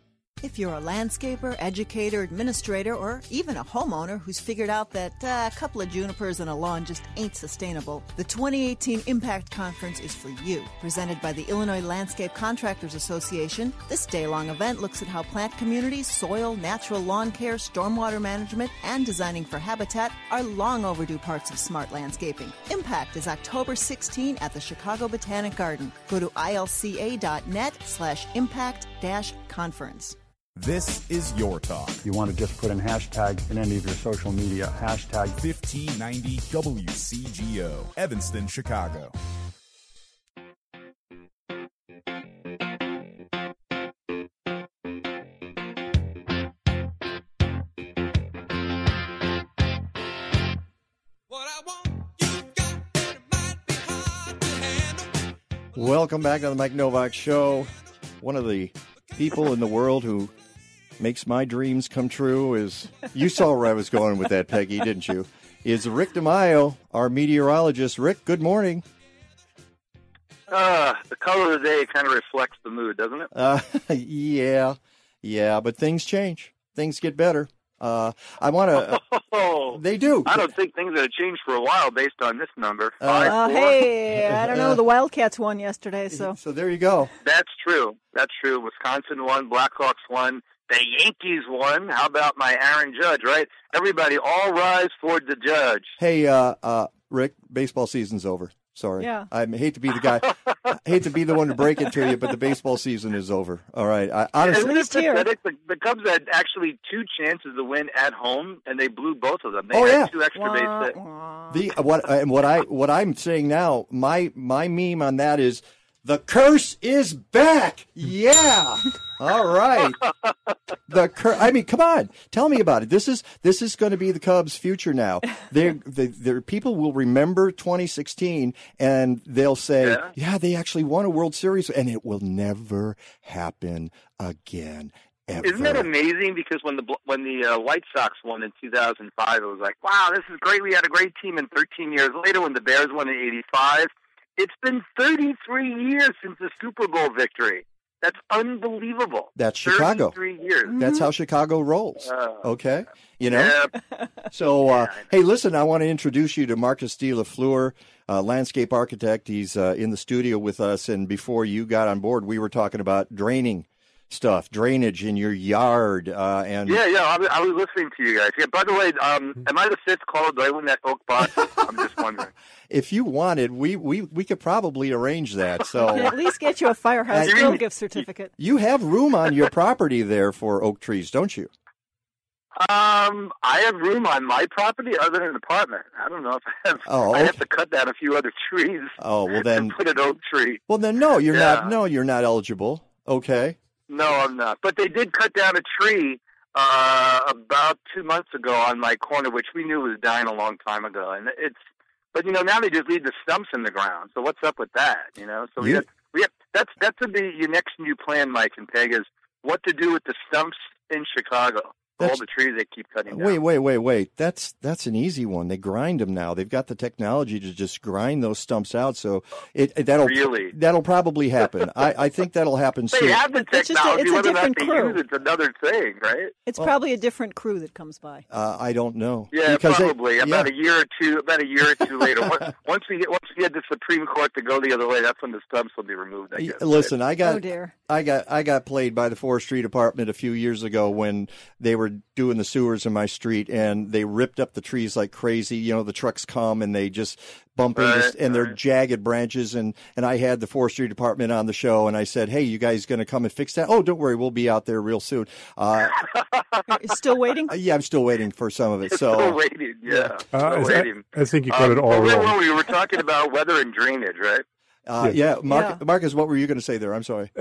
If you're a landscaper, educator, administrator, or even a homeowner who's figured out that a couple of junipers and a lawn just ain't sustainable, the 2018 Impact Conference is for you. Presented by the Illinois Landscape Contractors Association, this day-long event looks at how plant communities, soil, natural lawn care, stormwater management, and designing for habitat are long overdue parts of smart landscaping. Impact is October 16 at the Chicago Botanic Garden. Go to ilca.net/impact-conference. This is your talk. You want to just put in hashtag in any of your social media, hashtag 1590 WCGO, Evanston, Chicago. Welcome back to the Mike Novak Show. One of the people in the world who makes my dreams come true is, you saw where I was going with that, Peggy, didn't you? Is Rick DeMaio, our meteorologist. Rick, good morning. The color of the day kind of reflects the mood, doesn't it? Yeah, but things change. Things get better. I want to. They do. I don't think things have changed for a while based on this number. Hey, I don't know. The Wildcats won yesterday, so. So there you go. That's true. That's true. Wisconsin won. Blackhawks won. The Yankees won. How about my Aaron Judge, right? Everybody, all rise for the Judge. Hey, Rick, baseball season's over. Sorry. Yeah. I hate to be the guy. I hate to be the one to break it to you, but the baseball season is over. All right. I, honestly, at least here. The Cubs had actually two chances to win at home, and they blew both of them. They had two extra base hits. What I'm saying now, my meme on that is, the curse is back. Yeah. All right. I mean, come on. Tell me about it. This is going to be the Cubs' future now. Their people will remember 2016 and they'll say, "Yeah, they actually won a World Series," and it will never happen again. Ever. Isn't that amazing? Because when the White Sox won in 2005, it was like, "Wow, this is great. We had a great team." And 13 years later, when the Bears won in '85. It's been 33 years since the Super Bowl victory. That's unbelievable. That's Chicago. 33 years. Mm-hmm. That's how Chicago rolls. Okay? You know? Yep. So, hey, listen, I want to introduce you to Marcus De La Fleur, landscape architect. He's in the studio with us, and before you got on board, we were talking about drainage in your yard. I was listening to you guys. Yeah, by the way, am I the fifth caller? Do I win that oak box? I'm just wondering. If you wanted, we could probably arrange that. So at least get you a Firehouse Grill gift certificate. You have room on your property there for oak trees, don't you? I have room on my property other than an apartment. I don't know if I have. I have to cut down a few other trees. Oh, well then. And put an oak tree. Well then, you're not eligible. Okay. No, I'm not. But they did cut down a tree about 2 months ago on my corner, which we knew was dying a long time ago. And now they just leave the stumps in the ground. So what's up with that? You know, so that's your next new plan, Mike and Peg, is what to do with the stumps in Chicago. All the trees they keep cutting down. Wait. That's an easy one. They grind them now. They've got the technology to just grind those stumps out. So that'll probably happen. I think that'll happen soon. They have the technology. It's a different crew. It's another thing, right? It's probably a different crew that comes by. I don't know. Yeah, probably. About a year or two later. once we get the Supreme Court to go the other way, that's when the stumps will be removed, I guess. Listen, right? I got played by the Forestry Department a few years ago when they were doing the sewers in my street, and they ripped up the trees like crazy. You know, the trucks come and they just bump into their jagged branches. And I had the Forestry Department on the show, and I said, "Hey, you guys going to come and fix that?" "Oh, don't worry, we'll be out there real soon." Still waiting? Yeah, I'm still waiting for some of it. Still waiting. Yeah. I think you got it all wrong. Well, we were talking about weather and drainage, right? Marcus, what were you going to say there? I'm sorry.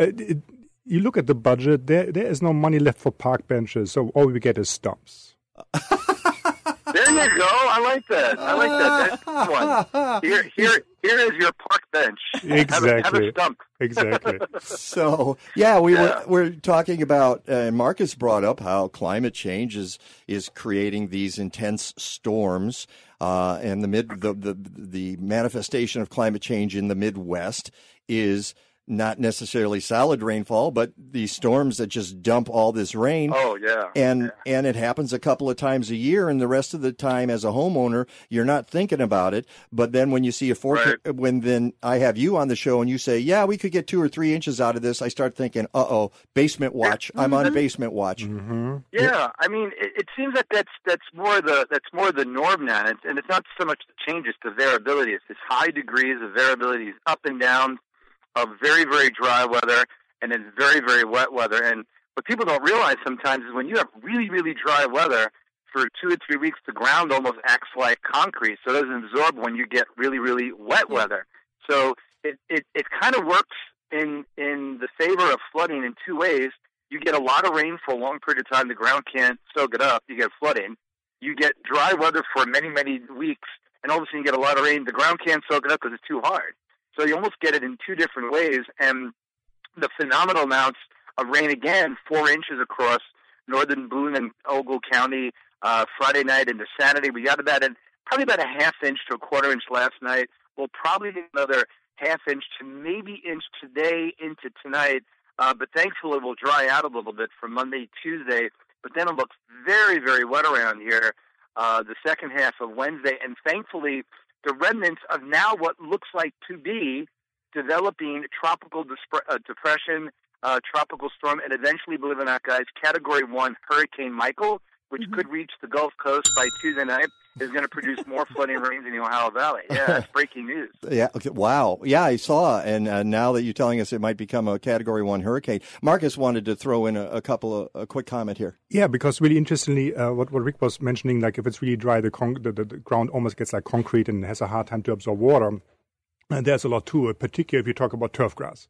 You look at the budget, there is no money left for park benches, so all we get is stumps. There you go. I like that. That's one. Here is your park bench. Exactly. Have a stump. Exactly. So, we're talking about, Marcus brought up how climate change is creating these intense storms, and the manifestation of climate change in the Midwest is not necessarily solid rainfall, but these storms that just dump all this rain. Oh, yeah. And it happens a couple of times a year, and the rest of the time as a homeowner, you're not thinking about it. But then when you see a forecast, then I have you on the show and you say, "Yeah, we could get 2 or 3 inches out of this," I start thinking, basement watch. Mm-hmm. I'm on basement watch. Mm-hmm. Yeah, I mean, it seems like that's more the norm now, and it's not so much the change, it's the variability. It's this high degrees of variability, it's up and down, of very, very dry weather and then very, very wet weather. And what people don't realize sometimes is when you have really, really dry weather for 2 or 3 weeks, the ground almost acts like concrete, so it doesn't absorb when you get really, really wet weather. So it kind of works in the favor of flooding in two ways. You get a lot of rain for a long period of time. The ground can't soak it up. You get flooding. You get dry weather for many, many weeks, and all of a sudden you get a lot of rain. The ground can't soak it up because it's too hard. So you almost get it in two different ways, and the phenomenal amounts of rain, again, 4 inches across northern Boone and Ogle County Friday night into Saturday. We got probably about a half inch to a quarter inch last night. We'll probably get another half inch to maybe inch today into tonight, but thankfully we'll dry out a little bit from Monday, Tuesday, but then it looks very, very wet around here the second half of Wednesday, and thankfully the remnants of now what looks like to be developing tropical depression, tropical storm, and eventually, believe it or not, guys, Category 1 Hurricane Michael, which could reach the Gulf Coast by Tuesday night, is going to produce more flooding rains in the Ohio Valley. Yeah, that's breaking news. Yeah, okay, wow. Yeah, I saw. And now that you're telling us it might become a Category 1 hurricane, Marcus wanted to throw in a quick comment here. Yeah, because really interestingly, what Rick was mentioning, like if it's really dry, the ground almost gets like concrete and has a hard time to absorb water. And there's a lot to it, particularly if you talk about turf grass.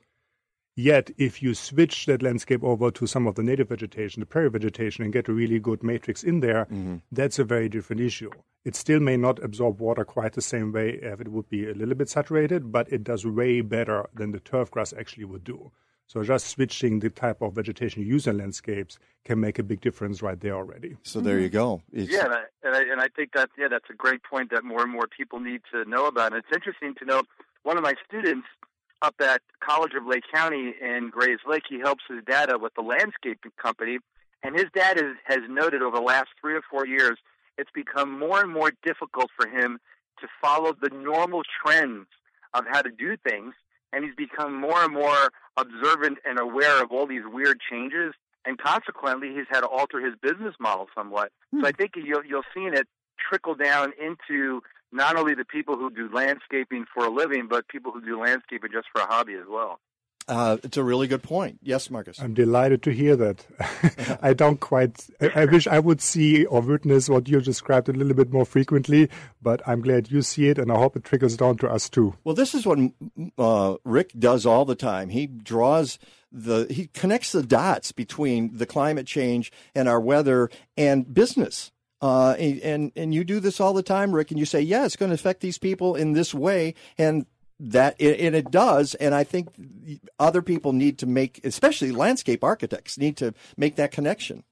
Yet, if you switch that landscape over to some of the native vegetation, the prairie vegetation, and get a really good matrix in there, that's a very different issue. It still may not absorb water quite the same way if it would be a little bit saturated, but it does way better than the turf grass actually would do. So just switching the type of vegetation you use in landscapes can make a big difference right there already. So there you go. Yeah, and I think that that's a great point that more and more people need to know about. And it's interesting to know, one of my students up at College of Lake County in Grays Lake, he helps his dad with the landscaping company, and his dad has noted over the last 3 or 4 years it's become more and more difficult for him to follow the normal trends of how to do things. And he's become more and more observant and aware of all these weird changes, and consequently, he's had to alter his business model somewhat. So I think you'll see it trickle down into not only the people who do landscaping for a living, but people who do landscaping just for a hobby as well. It's a really good point. Yes, Marcus. I'm delighted to hear that. I don't quite, I wish I would see or witness what you described a little bit more frequently, but I'm glad you see it, and I hope it trickles down to us too. Well, this is what Rick does all the time. He connects the dots between the climate change and our weather and business. And you do this all the time, Rick, and you say, yeah, it's going to affect these people in this way, and it does. And I think other people need to make, especially landscape architects, need to make that connection.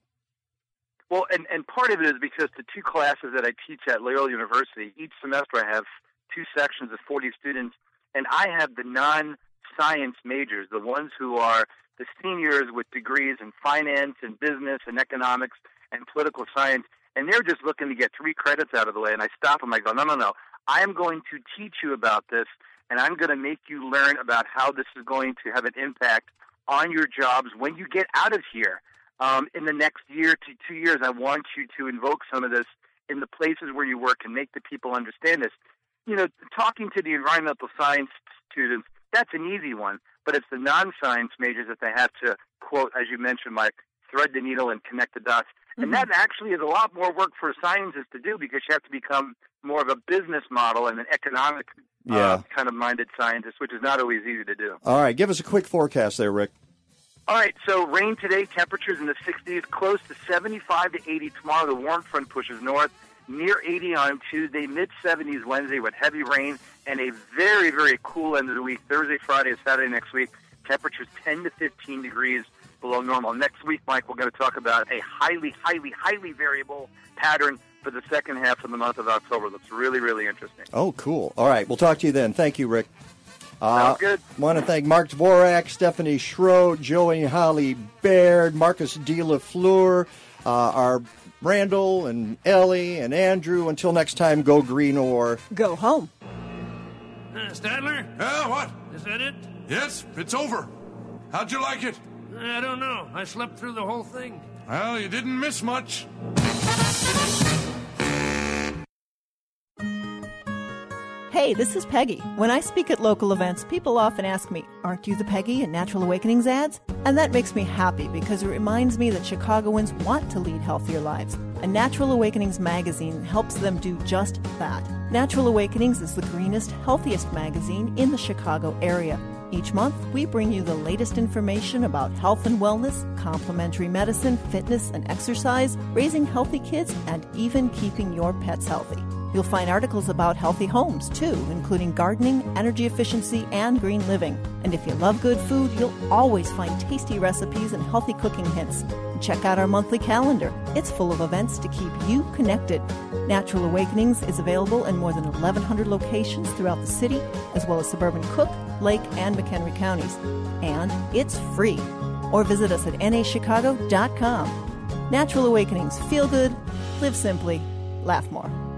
Well, and part of it is because the two classes that I teach at Loyola University, each semester I have two sections of 40 students, and I have the non-science majors, the ones who are the seniors with degrees in finance and business and economics and political science. And they're just looking to get 3 credits out of the way. And I stop them. I go, no. I am going to teach you about this, and I'm going to make you learn about how this is going to have an impact on your jobs when you get out of here. In the next year to 2 years, I want you to invoke some of this in the places where you work and make the people understand this. You know, talking to the environmental science students, that's an easy one. But it's the non-science majors that they have to, quote, as you mentioned, Mike, thread the needle and connect the dots. And that actually is a lot more work for scientists to do, because you have to become more of a business model and an economic kind of minded scientist, which is not always easy to do. All right. Give us a quick forecast there, Rick. All right. So rain today, temperatures in the 60s, close to 75 to 80 tomorrow. The warm front pushes north, near 80 on Tuesday, mid-70s Wednesday with heavy rain, and a very, very cool end of the week. Thursday, Friday, and Saturday next week, temperatures 10 to 15 degrees. Below normal. Next week, Mike, we're going to talk about a highly, highly, highly variable pattern for the second half of the month of October. That's really, really interesting. Oh, cool. All right. We'll talk to you then. Thank you, Rick. Sounds good. I want to thank Mark Dvorak, Stephanie Schroth, Joey and Holly Baird, Marcus De La Fleur, our Randall and Ellie and Andrew. Until next time, go green or go home. Stadler? What? Is that it? Yes, it's over. How'd you like it? I don't know. I slept through the whole thing. Well, you didn't miss much. Hey, this is Peggy. When I speak at local events, people often ask me, aren't you the Peggy in Natural Awakenings ads? And that makes me happy, because it reminds me that Chicagoans want to lead healthier lives. And Natural Awakenings magazine helps them do just that. Natural Awakenings is the greenest, healthiest magazine in the Chicago area. Each month, we bring you the latest information about health and wellness, complementary medicine, fitness and exercise, raising healthy kids, and even keeping your pets healthy. You'll find articles about healthy homes, too, including gardening, energy efficiency, and green living. And if you love good food, you'll always find tasty recipes and healthy cooking hints. Check out our monthly calendar. It's full of events to keep you connected. Natural Awakenings is available in more than 1,100 locations throughout the city, as well as suburban Cook, Lake, and McHenry counties. And it's free. Or visit us at nachicago.com. Natural Awakenings. Feel good, live simply, laugh more.